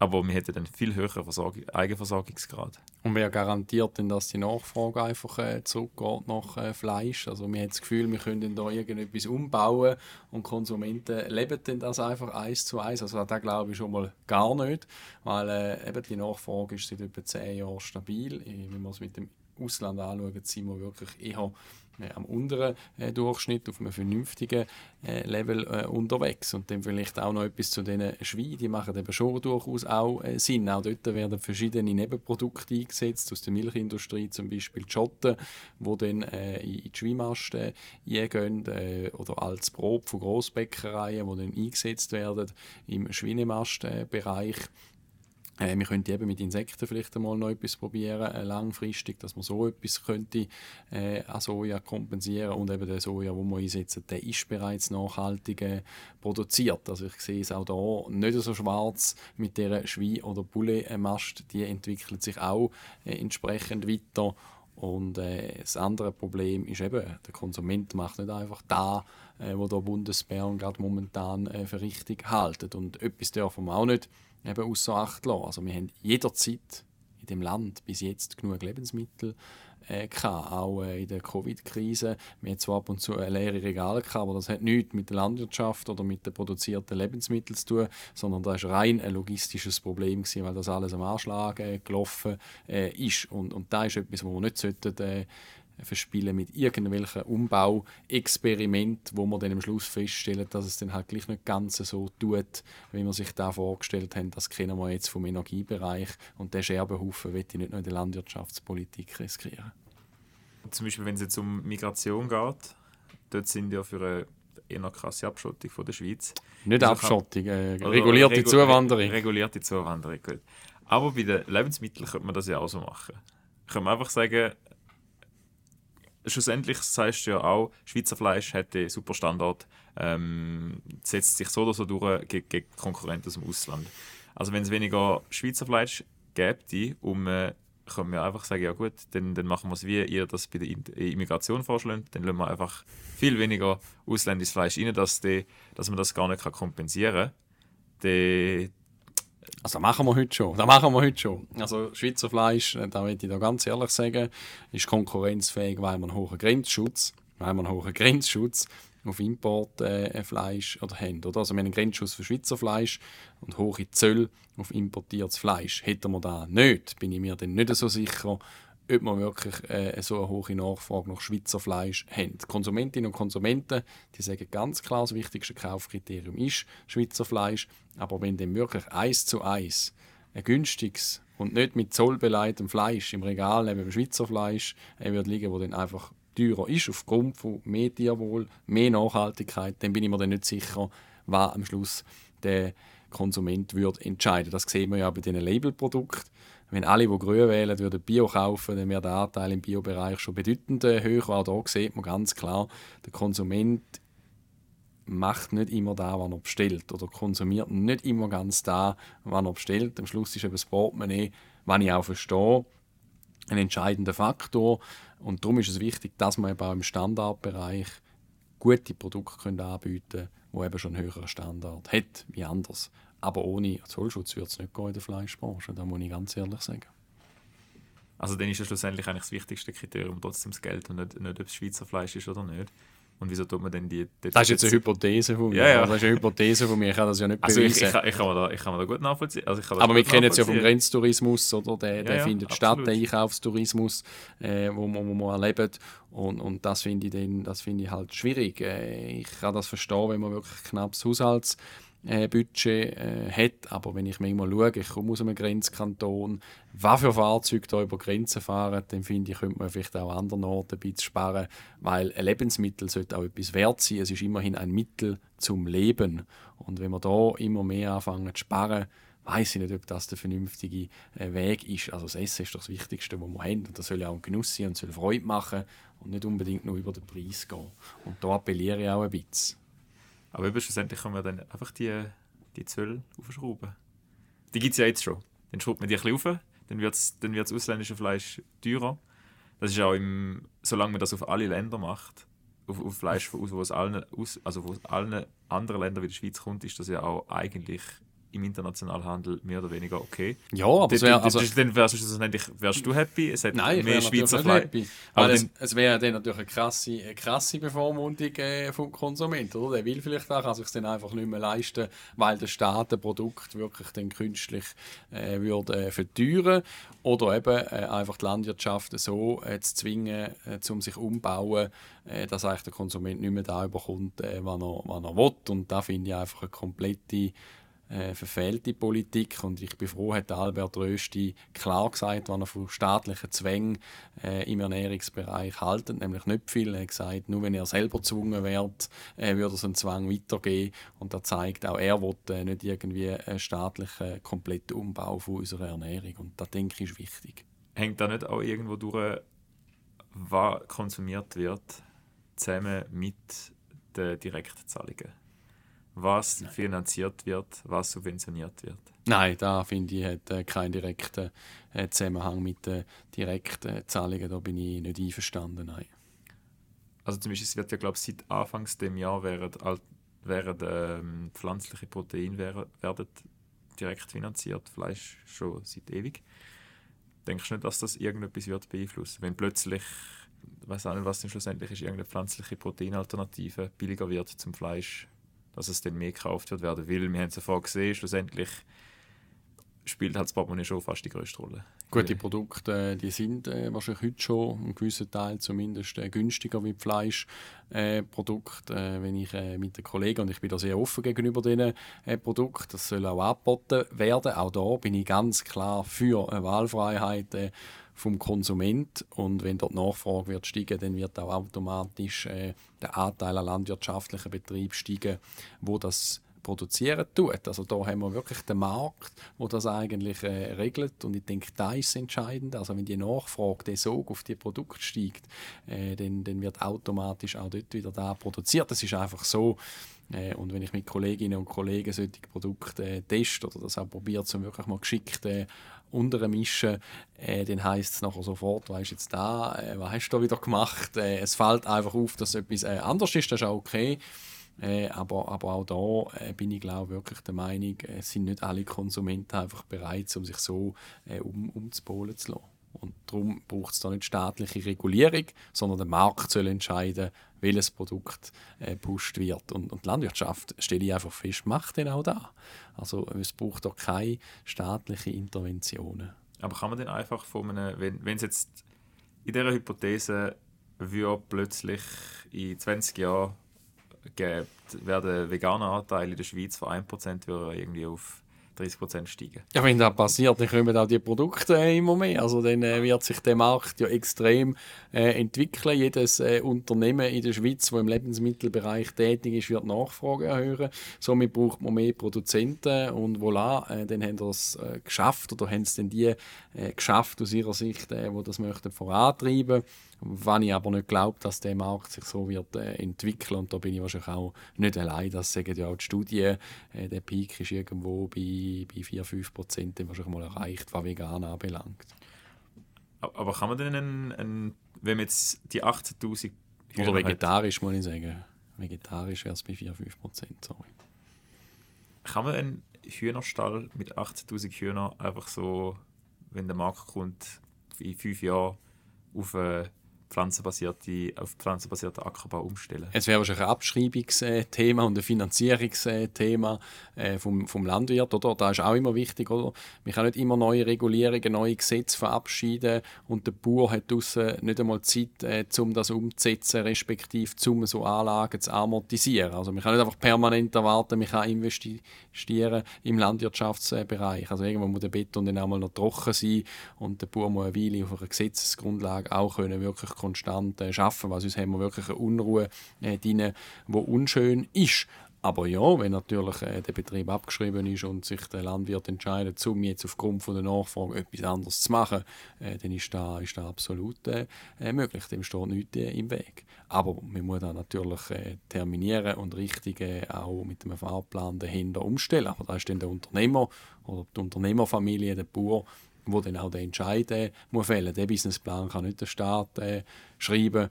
aber wir hätten dann viel höheren Eigenversorgungsgrad. Und wir garantiert dann, dass die Nachfrage einfach zurückgeht nach Fleisch. Also wir haben das Gefühl, wir können da irgendetwas umbauen und Konsumenten leben dann das einfach 1:1. Also das glaube ich schon mal gar nicht, weil eben die Nachfrage ist seit etwa 10 Jahren stabil. Wenn wir es mit dem Ausland anschauen, sind wir wirklich eher am unteren Durchschnitt, auf einem vernünftigen Level unterwegs. Und dann vielleicht auch noch etwas zu diesen Schweinen, die machen eben schon durchaus auch Sinn. Auch dort werden verschiedene Nebenprodukte eingesetzt, aus der Milchindustrie zum Beispiel die Schotten, die dann in die Schweinmasten eingehen, oder als Brot von Grossbäckereien, die dann eingesetzt werden im Schweinemastbereich. Wir könnten eben mit Insekten vielleicht einmal noch etwas probieren, langfristig, dass man so etwas könnte an Soja kompensieren. Und eben der Soja, den wir einsetzen, der ist bereits nachhaltig produziert. Also ich sehe es auch da nicht so schwarz mit dieser Schwein- oder Bullemast. Die entwickelt sich auch entsprechend weiter. Und das andere Problem ist eben, der Konsument macht nicht einfach das, was der Bundesbären gerade momentan für richtig hält. Und etwas dürfen wir auch nicht eben ausser Acht lassen. Also wir haben jederzeit in dem Land bis jetzt genug Lebensmittel gehabt, auch in der Covid-Krise. Wir hatten zwar ab und zu leere Regale gehabt, aber das hat nichts mit der Landwirtschaft oder mit den produzierten Lebensmitteln zu tun, sondern das war rein ein logistisches Problem gewesen, weil das alles am Anschlag gelaufen ist. Und das ist etwas, was wir nicht sollten, verspielen mit irgendwelchen Umbauexperimenten, wo man dann am Schluss feststellen, dass es dann halt gleich nicht ganz so tut, wie man sich da vorgestellt hat. Das kennen wir jetzt vom Energiebereich, und der Scherbenhaufen will ich nicht nur in der Landwirtschaftspolitik riskieren. Zum Beispiel, wenn es jetzt um Migration geht, dort sind ja für eine eher krasse Abschottung von der Schweiz. Nicht also Abschottung, regulierte Zuwanderung. Regulierte Zuwanderung, gut. Aber bei den Lebensmitteln könnte man das ja auch so machen. Könnte man einfach sagen, schlussendlich sagst du ja auch, Schweizer Fleisch hat einen super Standard, setzt sich so oder so durch gegen Konkurrenten aus dem Ausland. Also wenn es weniger Schweizer Fleisch gäbe, können wir einfach sagen, ja gut, dann machen wir es, wie ihr das bei der Immigration vorschlägt, dann lassen wir einfach viel weniger ausländisches Fleisch rein, dass man das gar nicht kompensieren kann. Also das machen wir heute schon. Also Schweizer Fleisch, da möchte ich da ganz ehrlich sagen, ist konkurrenzfähig, weil wir einen hohen Grenzschutz auf Importfleisch haben. Oder? Also wir haben einen Grenzschutz für Schweizer Fleisch und hohe Zölle auf importiertes Fleisch. Hätten wir das nicht, bin ich mir dann nicht so sicher, ob wir wirklich so eine hohe Nachfrage nach Schweizer Fleisch haben. Die Konsumentinnen und Konsumenten, die sagen ganz klar, das wichtigste Kaufkriterium ist Schweizer Fleisch. Aber wenn dann wirklich 1:1 ein günstiges und nicht mit Zoll beleidigtem Fleisch im Regal neben dem Schweizer Fleisch wird liegen, wo dann einfach teurer ist aufgrund von mehr Tierwohl, mehr Nachhaltigkeit, dann bin ich mir dann nicht sicher, was am Schluss der Konsument würde entscheiden. Das sehen wir ja bei diesen Labelprodukten. Wenn alle, die grün wählen, würden Bio kaufen, dann wäre der Anteil im Bio-Bereich schon bedeutend höher. Auch hier sieht man ganz klar, der Konsument macht nicht immer das, was er bestellt, oder konsumiert nicht immer ganz das, was er bestellt. Am Schluss ist eben das Portemonnaie was ich auch verstehe, ein entscheidender Faktor. Und darum ist es wichtig, dass man eben auch im Standardbereich gute Produkte anbieten können, die eben schon einen höheren Standard hat, wie anders. Aber ohne Zollschutz würde es nicht gehen in der Fleischbranche, da muss ich ganz ehrlich sagen. Also dann ist ja schlussendlich eigentlich das wichtigste Kriterium trotzdem das Geld und nicht ob es Schweizer Fleisch ist oder nicht. Und wieso tut man denn die das ist jetzt eine Hypothese von mir. Ja, ja. Das ist eine Hypothese von mir, ich kann das ja nicht beweisen. Also ich kann mir da gut nachvollziehen. Also aber wir kennen es ja vom Grenztourismus, oder? Der findet absolut statt, der Einkaufstourismus, wo man erlebt. Und das finde ich, halt schwierig. Ich kann das verstehen, wenn man wirklich knappes Haushaltsbudget hat. Aber wenn ich manchmal schaue, ich komme aus einem Grenzkanton, was für Fahrzeuge hier über Grenzen fahren, dann finde ich, könnte man vielleicht auch an anderen Orten ein bisschen sparen, weil ein Lebensmittel sollte auch etwas wert sein. Es ist immerhin ein Mittel zum Leben. Und wenn wir da immer mehr anfangen zu sparen, weiss ich nicht, ob das der vernünftige Weg ist. Also das Essen ist doch das Wichtigste, was wir haben. Und das soll ja auch ein Genuss sein und soll Freude machen und nicht unbedingt nur über den Preis gehen. Und da appelliere ich auch ein bisschen. Aber schlussendlich können wir dann einfach die Zölle aufschrauben. Die gibt es ja jetzt schon. Dann schraubt man die ein bisschen auf, dann wird das ausländische Fleisch teurer. Das ist auch solange man das auf alle Länder macht, auf Fleisch, aus allen anderen Ländern wie der Schweiz kommt, ist das ja auch eigentlich im internationalen Handel mehr oder weniger okay. Ja, aber dann wärst du happy, es hätte mehr Schweizer Fleisch. Aber es wäre dann natürlich eine krasse Bevormundung vom Konsumenten, oder? Der will vielleicht auch, kann sich es dann einfach nicht mehr leisten, weil der Staat das Produkt wirklich dann künstlich würde verteuern. Oder eben einfach die Landwirtschaft so zu zwingen, um sich umzubauen, dass eigentlich der Konsument nicht mehr da bekommt, was er will. Und da finde ich einfach eine komplette verfehlte Politik, und ich bin froh, hat Albert Rösti klar gesagt, was er von staatlichen Zwängen im Ernährungsbereich haltet, nämlich nicht viel. Er hat gesagt, nur wenn er selber gezwungen wird, würde es einen Zwang weitergehen, und das zeigt, auch er will nicht irgendwie einen staatlichen kompletten Umbau von unserer Ernährung, und das, denke ich, ist wichtig. Hängt da nicht auch irgendwo durch, was konsumiert wird, zusammen mit den Direktzahlungen? Was finanziert wird, was subventioniert wird? Nein, da finde ich, hat keinen direkten Zusammenhang mit den direkten Zahlungen. Da bin ich nicht einverstanden. Nein. Also zum Beispiel, es wird ja, glaube ich, seit Anfang des Jahres während pflanzliche Proteine werden direkt finanziert, Fleisch schon seit ewig. Denkst du nicht, dass das irgendetwas wird beeinflussen? Wenn plötzlich, ich weiß auch nicht, was denn schlussendlich ist, irgendeine pflanzliche Proteinalternative billiger wird zum Fleisch, dass es dann mehr gekauft wird werden will. Wir haben es ja vorher gesehen, schlussendlich spielt halt das Portemonnaie schon fast die grösste Rolle. Gut, die Produkte die sind wahrscheinlich heute schon einen gewissen Teil zumindest günstiger wie Fleischprodukte. Wenn ich mit den Kollegen, und ich bin da sehr offen gegenüber diesen Produkten, das soll auch angeboten werden. Auch da bin ich ganz klar für eine Wahlfreiheit vom Konsument, und wenn dort die Nachfrage wird steigen, dann wird auch automatisch der Anteil an landwirtschaftlichen Betrieben steigen, wo das produzieren tut. Also da haben wir wirklich den Markt, der das eigentlich regelt, und ich denke, das ist entscheidend. Also wenn die Nachfrage, der Sog auf die Produkte steigt, dann wird automatisch auch dort wieder da produziert. Das ist einfach so. Und wenn ich mit Kolleginnen und Kollegen solche Produkte teste oder das auch probiere, um wirklich mal geschickt untermischen, dann heisst es nachher sofort, was ist jetzt da, was hast du da wieder gemacht? Es fällt einfach auf, dass etwas anders ist, das ist auch okay. Aber auch da bin ich, glaube ich, wirklich der Meinung, es sind nicht alle Konsumenten einfach bereit, um sich so umzupolen zu lassen. Und darum braucht es da nicht staatliche Regulierung, sondern der Markt soll entscheiden, welches Produkt gepusht wird. Und die Landwirtschaft, stelle ich einfach fest, macht dann auch da. Also es braucht da keine staatlichen Interventionen. Aber kann man denn einfach von einem, wenn es jetzt in dieser Hypothese würde plötzlich in 20 Jahren gäbe, wäre der vegane Anteil in der Schweiz von 1% würde irgendwie auf 30% steigen. Ja, wenn das passiert, dann kommen auch die Produkte immer mehr. Also dann wird sich der Markt ja extrem entwickeln. Jedes Unternehmen in der Schweiz, das im Lebensmittelbereich tätig ist, wird Nachfrage erhöhen. Somit braucht man mehr Produzenten, und voilà, dann haben sie es geschafft, oder haben es denn die geschafft aus ihrer Sicht, die das möchten vorantreiben möchten. Was ich aber nicht glaube, dass der Markt sich so wird entwickeln, und da bin ich wahrscheinlich auch nicht allein. Das sagen ja auch die Studien. Der Peak ist irgendwo bei 4-5%, den wahrscheinlich mal erreicht, was vegan anbelangt. Aber kann man denn, wenn man jetzt die 18'000 Hühner oder vegetarisch, hat, muss ich sagen. Vegetarisch wäre es bei 4-5%, sorry. Kann man einen Hühnerstall mit 18'000 Hühnern einfach so, wenn der Markt kommt, in 5 Jahren auf pflanzenbasierten Ackerbau umstellen? Es wäre wahrscheinlich ein Abschreibungsthema und ein Finanzierungsthema vom Landwirt, oder? Das ist auch immer wichtig, oder? Man kann nicht immer neue Regulierungen, neue Gesetze verabschieden und der Bauer hat draussen nicht einmal Zeit, um das umzusetzen, respektive um so Anlagen zu amortisieren. Also man kann nicht einfach permanent erwarten, man kann investieren im Landwirtschaftsbereich. Also irgendwann muss der Beton dann auch mal noch trocken sein und der Bauer muss eine Weile auf einer Gesetzesgrundlage auch können wirklich konstant arbeiten, weil sonst haben wir wirklich eine Unruhe drin, die unschön ist. Aber ja, wenn natürlich der Betrieb abgeschrieben ist und sich der Landwirt entscheidet, um jetzt aufgrund von der Nachfrage etwas anderes zu machen, dann ist das absolut möglich. Dem steht nichts im Weg. Aber man muss das natürlich terminieren und richtig auch mit einem Fahrplan dahinter umstellen. Aber da ist dann der Unternehmer oder die Unternehmerfamilie, der Bauer, wo dann auch der Entscheid muss fällen. Der Businessplan kann nicht der Staat schreiben,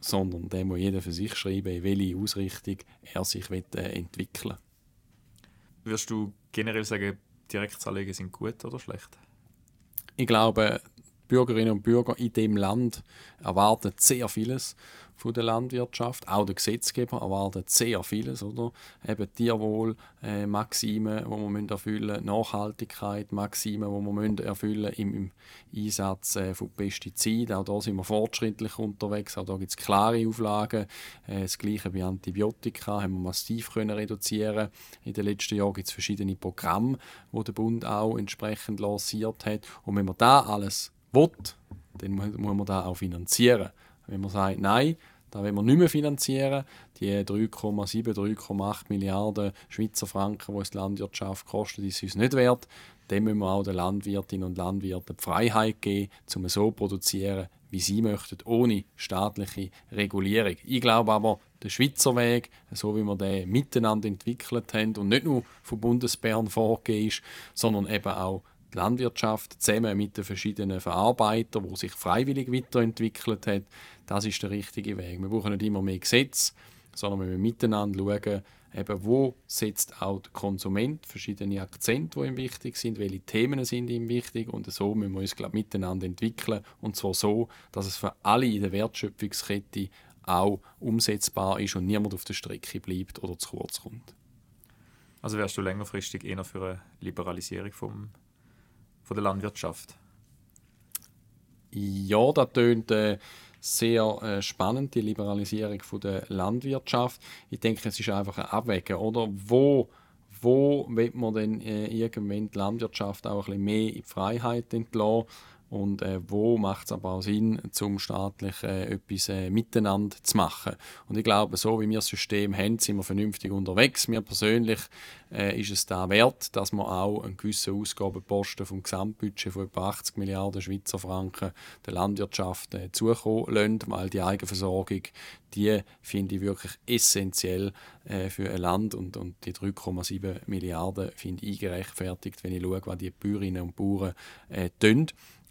sondern der muss jeder für sich schreiben, in welche Ausrichtung er sich entwickeln will. Würdest du generell sagen, Direktzahlungen sind gut oder schlecht? Ich glaube, Bürgerinnen und Bürger in diesem Land erwarten sehr vieles von der Landwirtschaft. Auch der Gesetzgeber erwartet sehr vieles, oder? Eben Tierwohl, Maxime, die wir erfüllen müssen, Nachhaltigkeit, Maxime, die wir erfüllen müssen im Einsatz von Pestiziden. Auch da sind wir fortschrittlich unterwegs, auch da gibt es klare Auflagen. Das Gleiche bei Antibiotika haben wir massiv reduzieren können. In den letzten Jahren gibt es verschiedene Programme, die der Bund auch entsprechend lanciert hat. Und wenn man da alles will, dann muss man das auch finanzieren. Wenn man sagt, nein, da wollen wir nicht mehr finanzieren, die 3,7, 3,8 Milliarden Schweizer Franken, die es die Landwirtschaft kostet, ist uns nicht wert, dann müssen wir auch den Landwirtinnen und Landwirten die Freiheit geben, um so zu produzieren, wie sie möchten, ohne staatliche Regulierung. Ich glaube aber, der Schweizer Weg, so wie wir den miteinander entwickelt haben und nicht nur von Bundesbern vorgegeben ist, sondern eben auch die Landwirtschaft zusammen mit den verschiedenen Verarbeitern, die sich freiwillig weiterentwickelt hat, das ist der richtige Weg. Wir brauchen nicht immer mehr Gesetze, sondern wir müssen miteinander schauen, eben wo setzt auch der Konsument verschiedene Akzente, die ihm wichtig sind, welche Themen sind ihm wichtig, und so müssen wir uns, glaube ich, miteinander entwickeln, und zwar so, dass es für alle in der Wertschöpfungskette auch umsetzbar ist und niemand auf der Strecke bleibt oder zu kurz kommt. Also wärst du längerfristig eher für eine Liberalisierung von der Landwirtschaft? Ja, das tönt sehr spannend, die Liberalisierung von der Landwirtschaft. Ich denke, es ist einfach ein Abwägen, oder? Wo wird man denn irgendwann die Landwirtschaft auch ein bisschen mehr in die Freiheit entlassen? Und wo macht es aber auch Sinn, zum staatlich etwas miteinander zu machen. Und ich glaube, so wie wir das System haben, sind wir vernünftig unterwegs. Mir persönlich ist es da wert, dass man auch einen gewissen Ausgabenposten vom Gesamtbudget von etwa 80 Milliarden Schweizer Franken der Landwirtschaft zukommen lässt, weil die Eigenversorgung, die finde ich wirklich essentiell für ein Land, und die 3,7 Milliarden finde ich gerechtfertigt, wenn ich schaue, was die Bäuerinnen und Bauern tun.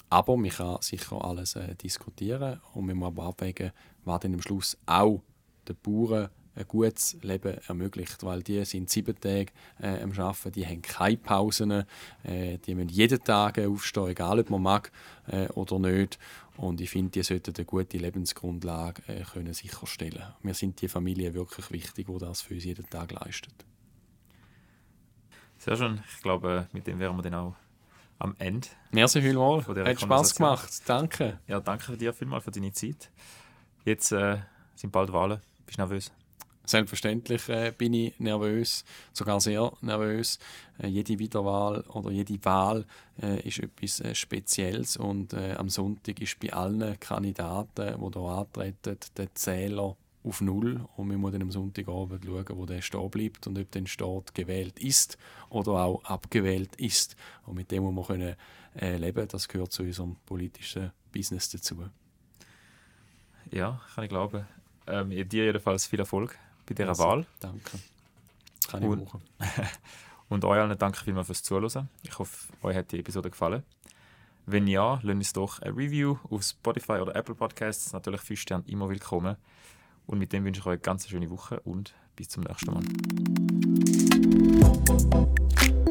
Aber man kann sicher alles diskutieren, und man muss aber abwägen, was dann am Schluss auch den Bauern ein gutes Leben ermöglicht. Weil die sind 7 Tage am Arbeiten, die haben keine Pausen, die müssen jeden Tag aufstehen, egal ob man mag oder nicht. Und ich finde, die sollten eine gute Lebensgrundlage können sicherstellen. Mir sind die Familien wirklich wichtig, die das für uns jeden Tag leisten. Sehr schön. Ich glaube, mit dem wären wir dann auch am Ende. Merci vielmals. Hat Spass gemacht. Danke. Ja, danke dir vielmals für deine Zeit. Jetzt sind bald Wahlen. Bist du nervös? Selbstverständlich bin ich nervös, sogar sehr nervös. Jede Wiederwahl oder jede Wahl ist etwas Spezielles, und am Sonntag ist bei allen Kandidaten, die hier antreten, der Zähler auf 0, und wir müssen am Sonntagabend schauen, wo der stehen bleibt und ob der Staat gewählt ist oder auch abgewählt ist. Und mit dem muss man leben können, das gehört zu unserem politischen Business dazu. Ja, kann ich glauben. Dir jedenfalls viel Erfolg bei dieser Wahl. Danke. Das kann ich machen. Und euch allen danke vielmals fürs Zuhören. Ich hoffe, euch hat die Episode gefallen. Wenn ja, lasst uns doch ein Review auf Spotify oder Apple Podcasts. Natürlich 5 Sterne immer willkommen. Und mit dem wünsche ich euch eine ganz schöne Woche und bis zum nächsten Mal.